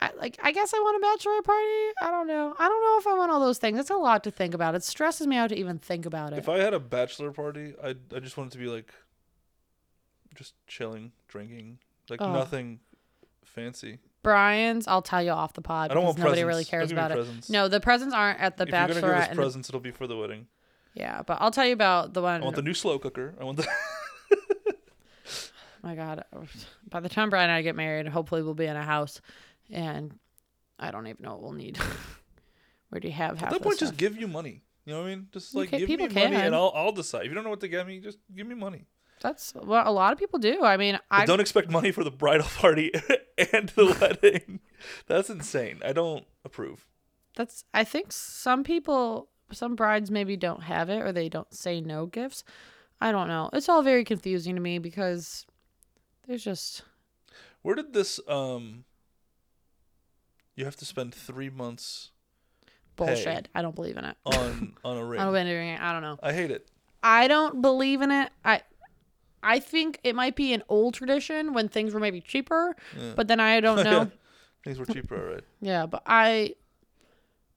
I, like, I guess I want a bachelor party. I don't know. I don't know if I want all those things. It's a lot to think about. It stresses me out to even think about it. If I had a bachelor party, I I just want it to be, like, just chilling, drinking. Like, oh. nothing fancy. Brian's, I'll tell you off the pod because I don't want nobody presents. Really cares about presents. It. No, the presents aren't at the if bachelorette. If you're going to give us presents, it'll be for the wedding. Yeah, but I'll tell you about the one. I want the new slow cooker. I want the... oh my God. By the time Brian and I get married, hopefully we'll be in a house. And I don't even know what we'll need. Where do you have half at that point, stuff? Just give you money. You know what I mean? Just like give me can. money and I'll, I'll decide. If you don't know what to get me, just give me money. That's what a lot of people do. I mean, I don't expect money for the bridal party and the wedding. That's insane. I don't approve. That's, I think some people, some brides maybe don't have it or they don't say no gifts. I don't know. It's all very confusing to me because There's just... Where did this... Um, you have to spend three months... Bullshit. I don't believe in it. On on a ring. on a ring. I don't know. I hate it. I don't believe in it. I... I think it might be an old tradition when things were maybe cheaper, yeah. but then I don't know. Things were cheaper, all right. Yeah, but I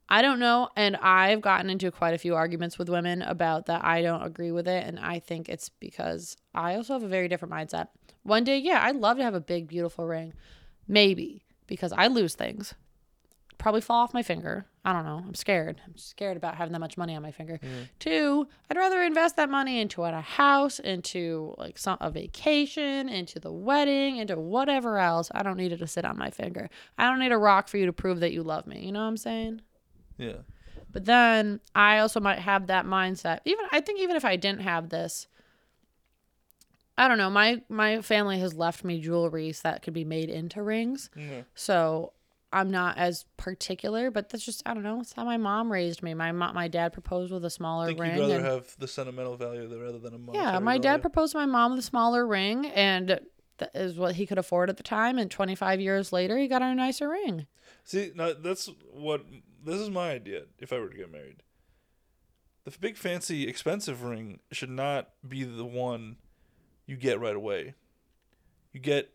I don't know, and I've gotten into quite a few arguments with women about that I don't agree with it, and I think it's because I also have a very different mindset. One day, yeah, I'd love to have a big, beautiful ring. Maybe, because I lose things. Probably fall off my finger. I don't know. I'm scared. I'm scared about having that much money on my finger. Mm-hmm. Two, I'd rather invest that money into a house, into like some a vacation, into the wedding, into whatever else. I don't need it to sit on my finger. I don't need a rock for you to prove that you love me. You know what I'm saying? Yeah. But then I also might have that mindset. Even I think even if I didn't have this, I don't know. My my family has left me jewelry that could be made into rings. Mm-hmm. So I'm not as particular, but that's just, I don't know. It's how my mom raised me. My mom, my dad proposed with a smaller ring. I think ring you'd rather and, have the sentimental value rather than a monetary Yeah, my value. Dad proposed to my mom with a smaller ring, and that is what he could afford at the time. And twenty-five years later, he got a nicer ring. See, now that's what, this is my idea if I were to get married. The big, fancy, expensive ring should not be the one you get right away. You get,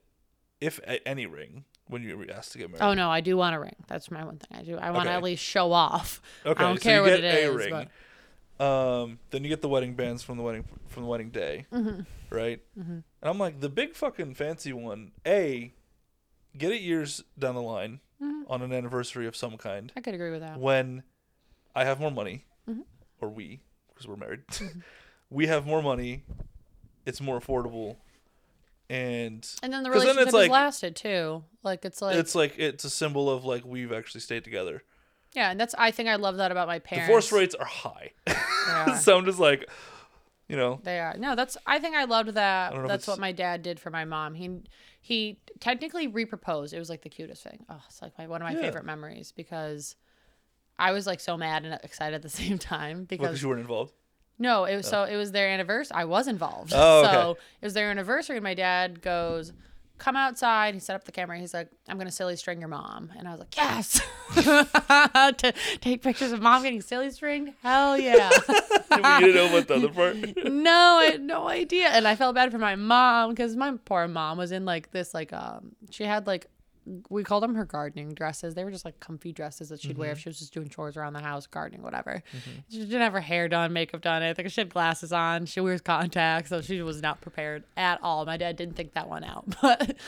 if any ring, when you were asked to get married. Oh, no, I do want a ring. That's my one thing I do. I want okay. to at least show off. Okay, I don't so care you what get it a is. Ring. But... Um, then you get the wedding bands from the wedding from the wedding day, mm-hmm. right? Mm-hmm. And I'm like, the big fucking fancy one, A, get it years down the line mm-hmm. on an anniversary of some kind. I could agree with that. When I have more money, mm-hmm. or we, because we're married, mm-hmm. we have more money, it's more affordable. And, and then the relationship then it's has like, lasted too. Like it's like it's like it's a symbol of like we've actually stayed together. Yeah, and that's I think I love that about my parents. Divorce rates are high. Are. So I'm just like, you know, they are. No, that's I think I loved that. I that's what my dad did for my mom. He he technically reproposed. It was like the cutest thing. Oh, it's like my, one of my yeah. favorite memories because I was like so mad and excited at the same time because well, 'cause you weren't involved. No, it was oh. so it was their anniversary. I was involved. Oh, okay. So it was their anniversary, and my dad goes, "Come outside." He set up the camera. He's like, "I'm gonna silly string your mom," and I was like, "Yes!" to take pictures of mom getting silly stringed. Hell yeah! You didn't know about the other part. No, I had no idea, and I felt bad for my mom because my poor mom was in like this like um she had like. We called them her gardening dresses. They were just like comfy dresses that she'd mm-hmm. wear if she was just doing chores around the house, gardening, whatever. Mm-hmm. She didn't have her hair done, makeup done. I think she had glasses on. She wears contacts, so she was not prepared at all. My dad didn't think that one out. But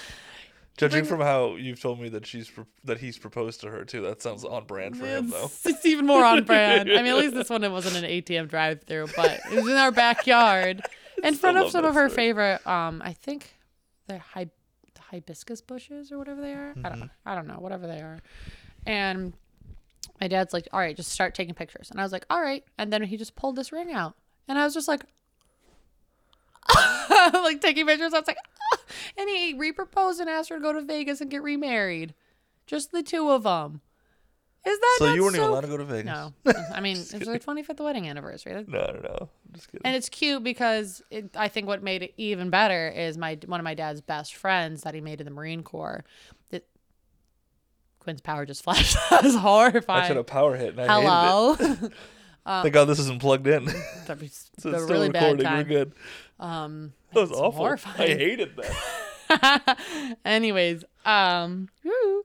judging from how you've told me that she's that he's proposed to her too, that sounds on brand for him though. It's even more on brand. I mean, at least this one it wasn't an A T M drive-through, but it was in our backyard, in front of some of her favorite. Um, I think the high. hibiscus bushes or whatever they are. Mm-hmm. I don't know. I don't know. Whatever they are. And my dad's like, all right, just start taking pictures. And I was like, all right. And then he just pulled this ring out. And I was just like, like taking pictures. I was like, ah. And he reproposed and asked her to go to Vegas and get remarried. Just the two of them. Is that so? You weren't so... even allowed to go to Vegas. No, I mean it's their twenty-fifth wedding anniversary. That's... No, no, no. I'm just kidding. And it's cute because it, I think what made it even better is my one of my dad's best friends that he made in the Marine Corps. It... Quinn's power just flashed. That was horrifying. I had a power hit. And I Hello. Hated it. um, Thank God this isn't plugged in. That'd be so it's really still recording. Bad time. We're good. Um, that was awful. Horrifying. I hated that. Anyways, um, woo,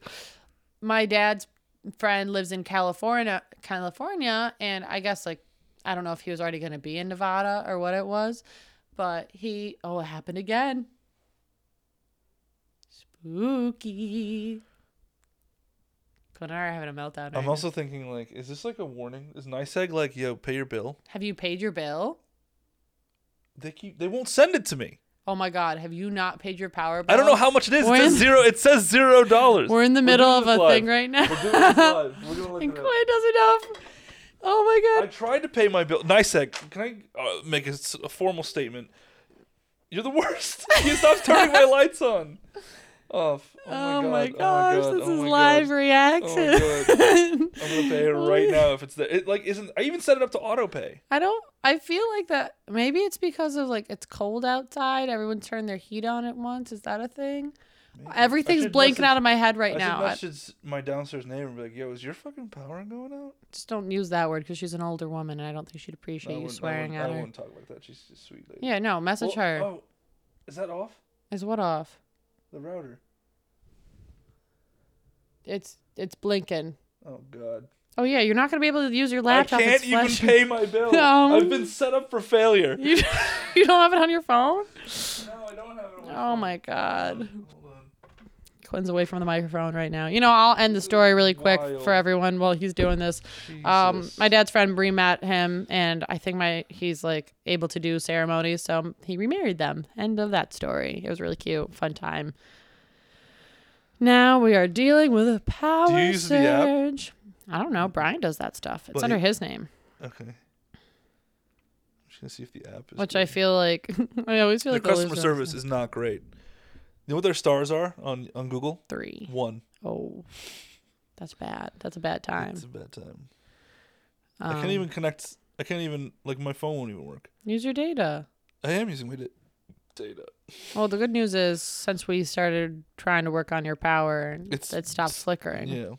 my dad's friend lives in California, California, and I guess like I don't know if he was already going to be in Nevada or what it was, but he oh it happened again. Spooky. Quinn and I are having a meltdown. I'm right also now. Thinking like, is this like a warning? Is NYSEG like, yo, pay your bill? Have you paid your bill? They keep they won't send it to me. Oh my God! Have you not paid your power bill? I don't know how much it is. It says zero. It says zero dollars. We're in the middle of a live. Thing right now. We're doing this live. We're gonna look and Quinn doesn't have. Oh my God! I tried to pay my bill. NYSEG, can I uh, make a, a formal statement? You're the worst. You stopped turning my lights on. Oh, oh, my, oh god. my gosh, oh my this god. is oh live god. reaction. Oh my god. I'm going to pay right now if it's there. It, like, isn't, I even set it up to auto pay. I don't, I feel like that, maybe it's because of like, it's cold outside. Everyone turned their heat on at once. Is that a thing? Maybe. Everything's blanking message, out of my head right I now. I should message my downstairs neighbor and be like, yo, is your fucking power going out? Just don't use that word because she's an older woman and I don't think she'd appreciate you swearing at her. I wouldn't talk like that. She's just a sweet lady. Yeah, no, message well, her. Oh, is that off? Is what off? The router. It's it's blinking. Oh god. Oh yeah, you're not gonna be able to use your laptop. I can't even flashing. pay my bill. No. I've been set up for failure. You you don't have it on your phone? No, I don't have it on my phone. Oh my god. Hold on. Quinn's away from the microphone right now. You know, I'll end the story really quick Wild. for everyone while he's doing this. Jesus. Um, my dad's friend Bree met him, and I think my he's like able to do ceremonies, so he remarried them. End of that story. It was really cute, fun time. Now we are dealing with a power Do you use surge. The app? I don't know. Brian does that stuff. It's but under he, his name. Okay. I'm just gonna see if the app is. Which great. I feel like I always feel their like the customer service is not great. You know what their stars are on, on Google? Three. One. Oh, that's bad. That's a bad time. That's a bad time. Um, I can't even connect. I can't even like my phone won't even work. Use your data. I am using my data. Data. Well, the good news is since we started trying to work on your power, it's, it stopped flickering. Yeah.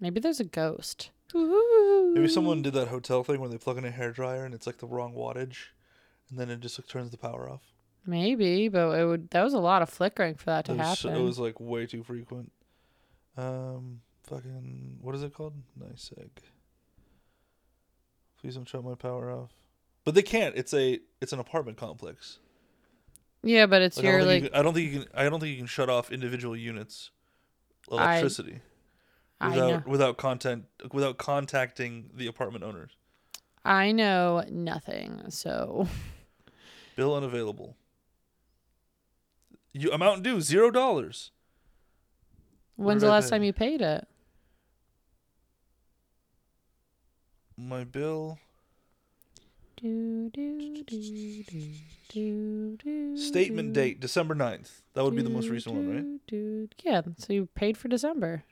Maybe there's a ghost. Ooh. Maybe someone did that hotel thing where they plug in a hairdryer and it's like the wrong wattage, and then it just like, turns the power off. Maybe, but it would. That was a lot of flickering for that to that happen. Was, it was like way too frequent. Um, fucking what is it called? NYSEG. Please don't shut my power off. But they can't. It's a it's an apartment complex. Yeah, but it's like, your I like. You can, I don't think you can. I don't think you can shut off individual units' electricity I, without I know. without content without contacting the apartment owners. I know nothing. So. Bill unavailable. You amount due zero dollars. When's the last time you paid it? My bill. Do, do, do, do, do, do, Statement do. date, December ninth. That would do, be the most recent do, one, right? Do. Yeah, so you paid for December.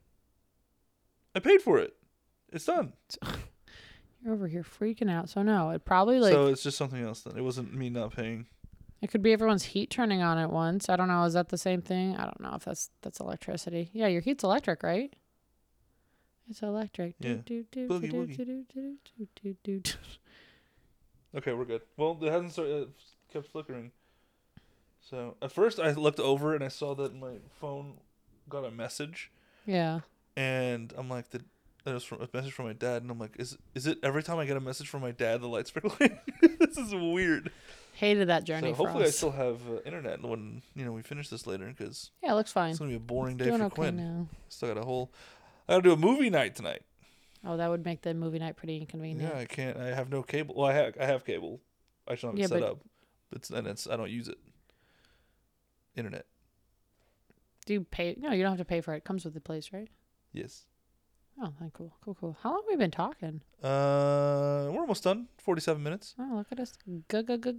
I paid for it. It's done. You're over here freaking out. So no, it probably like... So it's just something else then. It wasn't me not paying. It could be everyone's heat turning on at once. I don't know. Is that the same thing? I don't know if that's that's electricity. Yeah, your heat's electric, right? It's electric. Yeah. Do, do, do, boogie, do, boogie. Do, do, do, do, do, do, do. Okay, we're good. Well, it hasn't started, it kept flickering. So, at first I looked over and I saw that my phone got a message. Yeah. And I'm like, the, it was from, a message from my dad. And I'm like, is is it every time I get a message from my dad, the lights flicker? This is weird. Hated that journey so for hopefully us. I still have uh, internet when you know we finish this later. Cause yeah, it looks fine. It's going to be a boring day Doing for okay Quinn. Now. Still got a whole... I got to do a movie night tonight. Oh, that would make the movie night pretty inconvenient. Yeah, I can't. I have no cable. Well, I have, I have cable. I should have yeah, it set but up. It's, and it's, I don't use it. Internet. Do you pay? No, you don't have to pay for it. It comes with the place, right? Yes. Oh, cool. Cool, cool. How long have we been talking? Uh, We're almost done. forty-seven minutes. Oh, look at us. Go, go, go, go.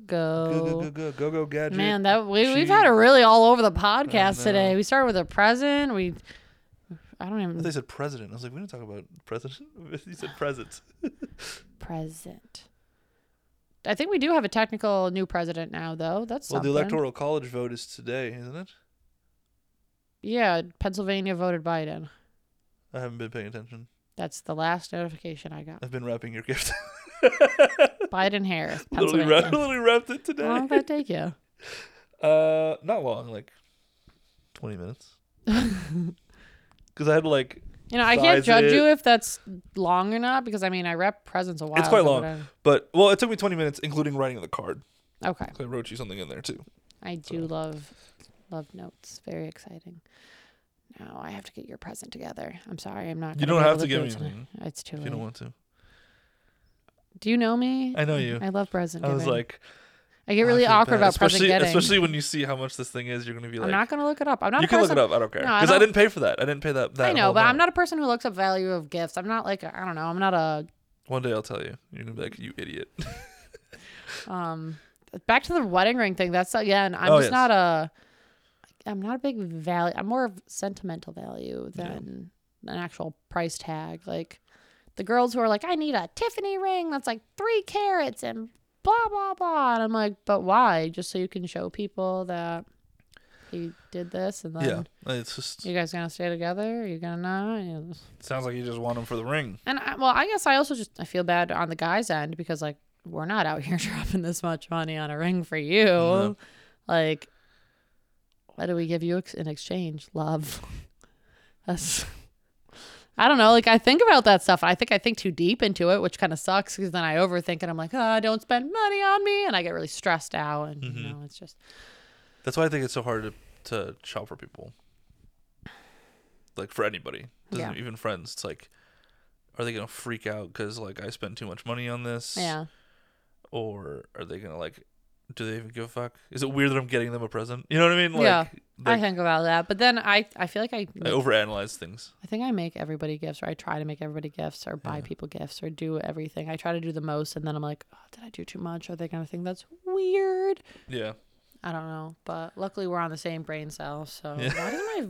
Go, go, go, go. Go, go, gadget. Man, that, we, we've had it really all over the podcast today. We started with a present. We... I don't even... I they said president. I was like, we didn't talk about president. You said present. Present. I think we do have a technical new president now, though. That's Well, something. The Electoral College vote is today, isn't it? Yeah, Pennsylvania voted Biden. I haven't been paying attention. That's the last notification I got. I've been wrapping your gift. Biden hair. Literally wrapped, literally wrapped it today. How long did that take you? Uh, not long, like twenty minutes. Because I had to like, you know, I can't judge it. you if that's long or not. Because I mean, I rep presents a while. It's quite long, I... but well, it took me twenty minutes, including writing the card. Okay, so I wrote you something in there too. I do so. love, love notes. Very exciting. Now I have to get your present together. I'm sorry, I'm not. You don't have to, to give me anything. It's too late. You don't want to. Do you know me? I know you. I love present. I was giving. like. I get really I awkward bad. about especially, present getting. Especially when you see how much this thing is, you're going to be like... I'm not going to look it up. I'm not. You a person, can look it up. I don't care. Because no, I, I didn't pay for that. I didn't pay that. that I know, but amount. I'm not a person who looks up value of gifts. I'm not like... A, I don't know. I'm not a... One day I'll tell you. You're going to be like, you idiot. um, Back to the wedding ring thing. That's... Again, I'm oh, just yes. not a... I'm not a big value. I'm more of sentimental value than yeah. an actual price tag. Like the girls who are like, I need a Tiffany ring that's like three carats and blah, blah, blah. And I'm like, but why? Just so you can show people that you did this and then yeah, it's just, you guys going to stay together? Are you going to not? It sounds like you just want them for the ring. And I, well, I guess I also just, I feel bad on the guy's end because like, we're not out here dropping this much money on a ring for you. No. Like, what do we give you ex- in exchange? Love. That's, I don't know. Like, I think about that stuff. I think I think too deep into it, which kind of sucks because then I overthink and I'm like, oh, don't spend money on me. And I get really stressed out. And, mm-hmm. you know, it's just. That's why I think it's so hard to, to shop for people. Like, for anybody. Doesn't, yeah. Even friends. It's like, are they going to freak out because, like, I spent too much money on this? Yeah. Or are they going to, like, do they even give a fuck? Is it weird that I'm getting them a present? You know what I mean? Like, yeah, they, I think about that. But then I, I feel like I... I overanalyze things. I think I make everybody gifts, or I try to make everybody gifts, or buy yeah. people gifts, or do everything. I try to do the most, and then I'm like, oh, did I do too much? Are they going to think that's weird? Yeah. I don't know. But luckily, we're on the same brain cell, so... Yeah. Why didn't I...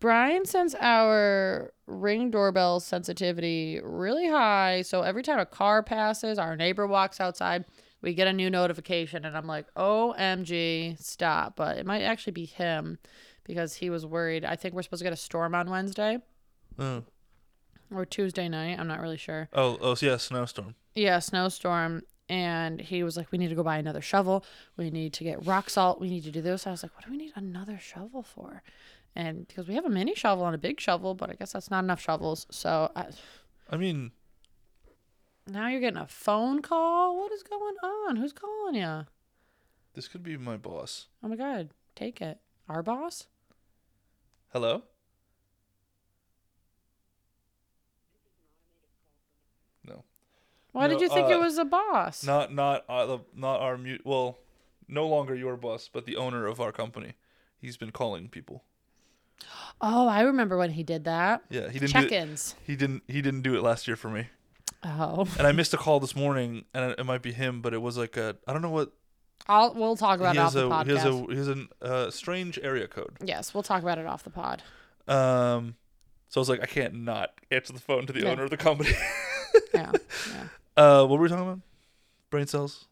Brian sends our ring doorbell sensitivity really high. So every time a car passes, our neighbor walks outside, we get a new notification. And I'm like, O M G, stop. But it might actually be him because he was worried. I think we're supposed to get a storm on Wednesday uh. or Tuesday night. I'm not really sure. Oh, oh yeah, snowstorm. Yeah, snowstorm. And he was like, we need to go buy another shovel. We need to get rock salt. We need to do this. I was like, what do we need another shovel for? And because we have a mini shovel and a big shovel, but I guess that's not enough shovels. So, I, I mean, now you're getting a phone call. What is going on? Who's calling you? This could be my boss. Oh my God. Take it. Our boss? Hello? No. Why no, did you think uh, it was a boss? Not, not, uh, not our mute. Well, no longer your boss, but the owner of our company. He's been calling people. Oh, I remember when he did that. Yeah, he didn't check-ins. He didn't. He didn't do it last year for me. Oh. And I missed a call this morning, and it might be him, but it was like a I don't know what. I'll we'll talk about it off the pod. He has a he has a uh, strange area code. Yes, we'll talk about it off the pod. Um, so I was like, I can't not answer the phone to the yeah. owner of the company. yeah. yeah. Uh, what were we talking about? Brain cells.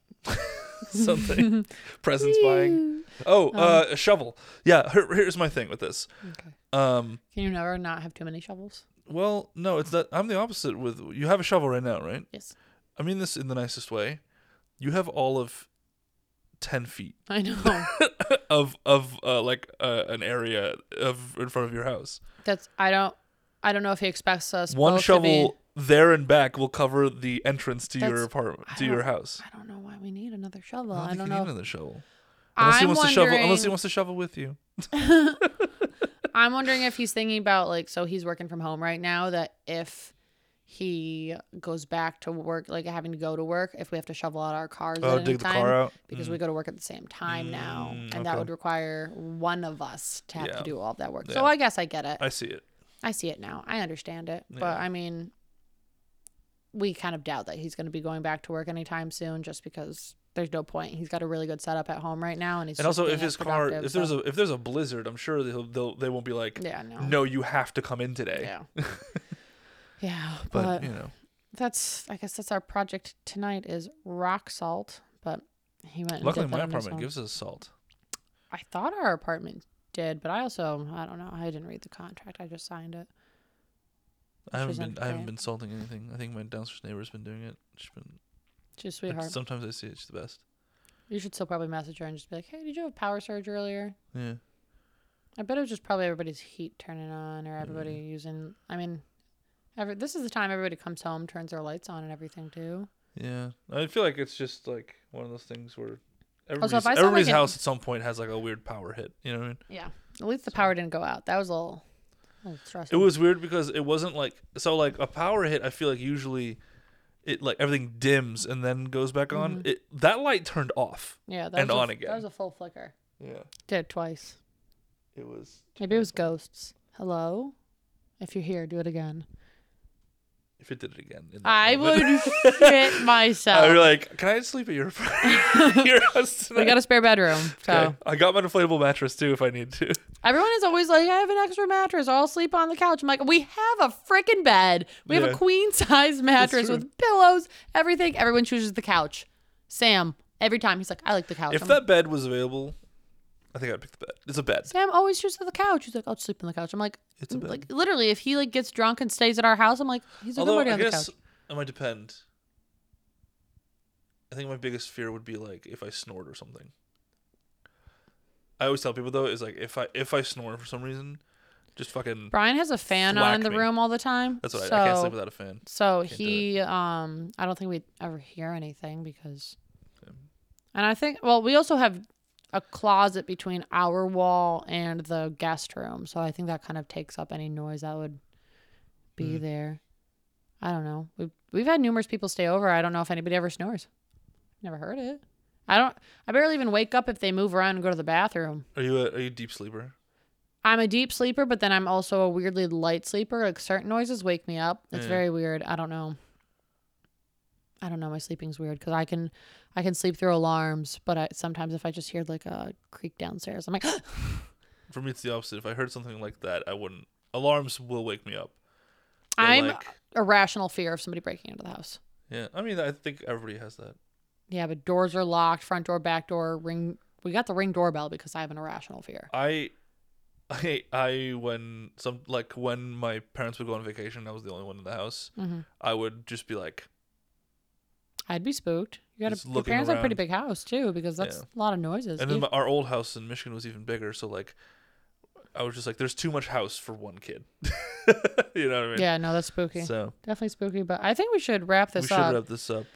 Something. Presents buying. Oh, um, uh, a shovel. Yeah, here, here's my thing with this. Okay. Um, Can you never not have too many shovels? Well, no, it's that I'm the opposite with you have a shovel right now, right? Yes. I mean this in the nicest way. You have all of ten feet. I know. of of uh, like uh, an area of in front of your house. That's I don't I don't know if he expects us. One both shovel to be... there and back will cover the entrance to That's, your apartment to your house. I don't know why we need another shovel. I don't, I don't you know. Need if... another shovel. Unless he, wants to shovel, unless he wants to shovel with you. I'm wondering if he's thinking about, like, so he's working from home right now, that if he goes back to work, like having to go to work, if we have to shovel out our cars oh, at dig the time, car out. Because mm. we go to work at the same time mm, now. And okay. that would require one of us to have yeah. to do all of that work. Yeah. So I guess I get it. I see it. I see it now. I understand it. Yeah. But, I mean, we kind of doubt that he's going to be going back to work anytime soon just because... There's no point. He's got a really good setup at home right now, and he's. And also, if his car, if there's so. a if there's a blizzard, I'm sure they'll, they'll they won't be like, yeah, no. no, you have to come in today. Yeah, yeah, but, but you know, that's I guess that's our project tonight is rock salt. But he went. Luckily, and did my apartment gives us salt. I thought our apartment did, but I also I don't know. I didn't read the contract. I just signed it. I haven't been I haven't been salting anything. I think my downstairs neighbor's been doing it. She's been. She's a sweetheart. Sometimes I see it. She's the best. You should still probably message her and just be like, hey, did you have a power surge earlier? Yeah. I bet it was just probably everybody's heat turning on or everybody mm. using... I mean, every, this is the time everybody comes home, turns their lights on and everything, too. Yeah. I feel like it's just, like, one of those things where everybody's, oh, so everybody's like house an, at some point has, like, a weird power hit. You know what I mean? Yeah. At least the so. power didn't go out. That was a little, a little stressful. It was weird because it wasn't, like... So, like, a power hit, I feel like usually... It like everything dims and then goes back on. Mm-hmm. It that light turned off. Yeah, that and was on a, again. That was a full flicker. Yeah, did it twice. It was maybe it was ghosts. Hello, if you're here, do it again. If it did it again, I moment. would shit myself. I would be like, can I sleep at your, your house tonight? We got a spare bedroom. So okay. I got my inflatable mattress too if I need to. Everyone is always like, I have an extra mattress. I'll sleep on the couch. I'm like, we have a freaking bed. We yeah. have a queen size mattress with pillows, everything. Everyone chooses the couch. Sam, every time, he's like, I like the couch. If I'm that like, bed was available, I think I'd pick the bed. It's a bed. Sam always chooses the couch. He's like, I'll sleep on the couch. I'm like, it's a bed. Like literally, if he like gets drunk and stays at our house, I'm like, he's a good party on the couch. Although I guess it might depend. I think my biggest fear would be like if I snort or something. I always tell people though is like if I if I snore for some reason, just fucking. Brian has a fan on in the room all the time. That's what so, I, I can't sleep without a fan. So he, um, I don't think we'd ever hear anything because, okay. and I think well we also have a closet between our wall and the guest room. So I think that kind of takes up any noise that would be mm. there. I don't know. We've, we've had numerous people stay over. I don't know if anybody ever snores. Never heard it. I don't, I barely even wake up if they move around and go to the bathroom. Are you a, are you a deep sleeper? I'm a deep sleeper, but then I'm also a weirdly light sleeper. Like certain noises wake me up. It's yeah. very weird. I don't know. I don't know. My sleeping's weird because I can, I can sleep through alarms, but I, sometimes if I just hear like a creak downstairs, I'm like. For me, it's the opposite. If I heard something like that, I wouldn't. Alarms will wake me up. But I'm like, irrational fear of somebody breaking into the house. Yeah, I mean, I think everybody has that. Yeah, but doors are locked, front door, back door, ring. We got the Ring doorbell because I have an irrational fear. I, I, I when some like when my parents would go on vacation, I was the only one in the house. Mm-hmm. I would just be like. I'd be spooked. You got your parents around. Have a pretty big house too, because that's yeah. a lot of noises. And dude. Then my, our old house in Michigan was even bigger, so like, I was just like, "There's too much house for one kid." You know what I mean? Yeah, no, that's spooky. So definitely spooky. But I think we should wrap this. We up. We should wrap this up.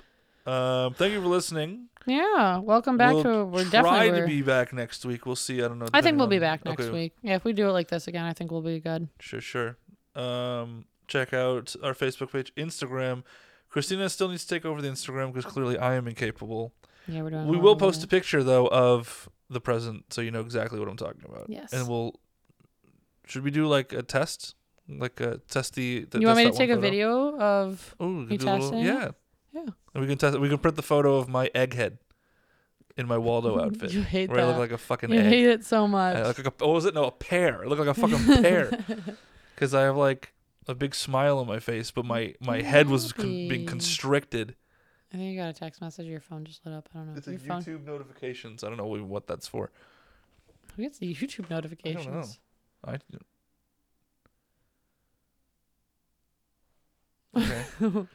Um, thank you for listening. Yeah, welcome back we'll to. We're try definitely try to be back next week. We'll see. I don't know. I think we'll on, be back next okay. week. Yeah, if we do it like this again, I think we'll be good. Sure, sure. Um, check out our Facebook page, Instagram. Christina still needs to take over the Instagram because clearly I am incapable. Yeah, we're doing. We will post a picture though of the present, so you know exactly what I'm talking about. Yes. And we'll. Should we do like a test, like a test the? the you want me to take a video of me testing? Yeah. Yeah. And we can test it. We can print the photo of my egg head in my Waldo outfit. You hate where that. I look like a fucking you egg. You hate it so much. I look like a, oh, was it no a pear? I look like a fucking pear because I have like. A big smile on my face, but my, my head was con- being constricted. I think you got a text message. Your phone just lit up. I don't know. It's your a phone? YouTube notifications. I don't know what that's for. Who gets the YouTube notifications? I don't know. I don't... Okay.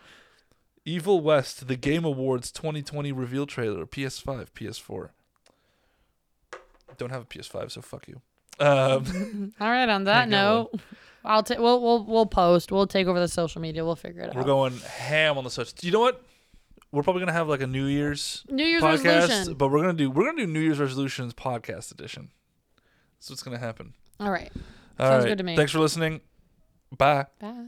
Evil West, the Game Awards twenty twenty reveal trailer, P S five, P S four. Don't have a P S five, so fuck you. Um, All right. On that note. One. I'll take. We'll we'll we'll post. We'll take over the social media. We'll figure it out. We're going ham on the social. You know what? We're probably gonna have like a New Year's New Year's podcast, resolution. But we're gonna do we're gonna do New Year's resolutions podcast edition. That's what's gonna happen. All right. All Sounds right. good to me. Thanks for listening. Bye. Bye.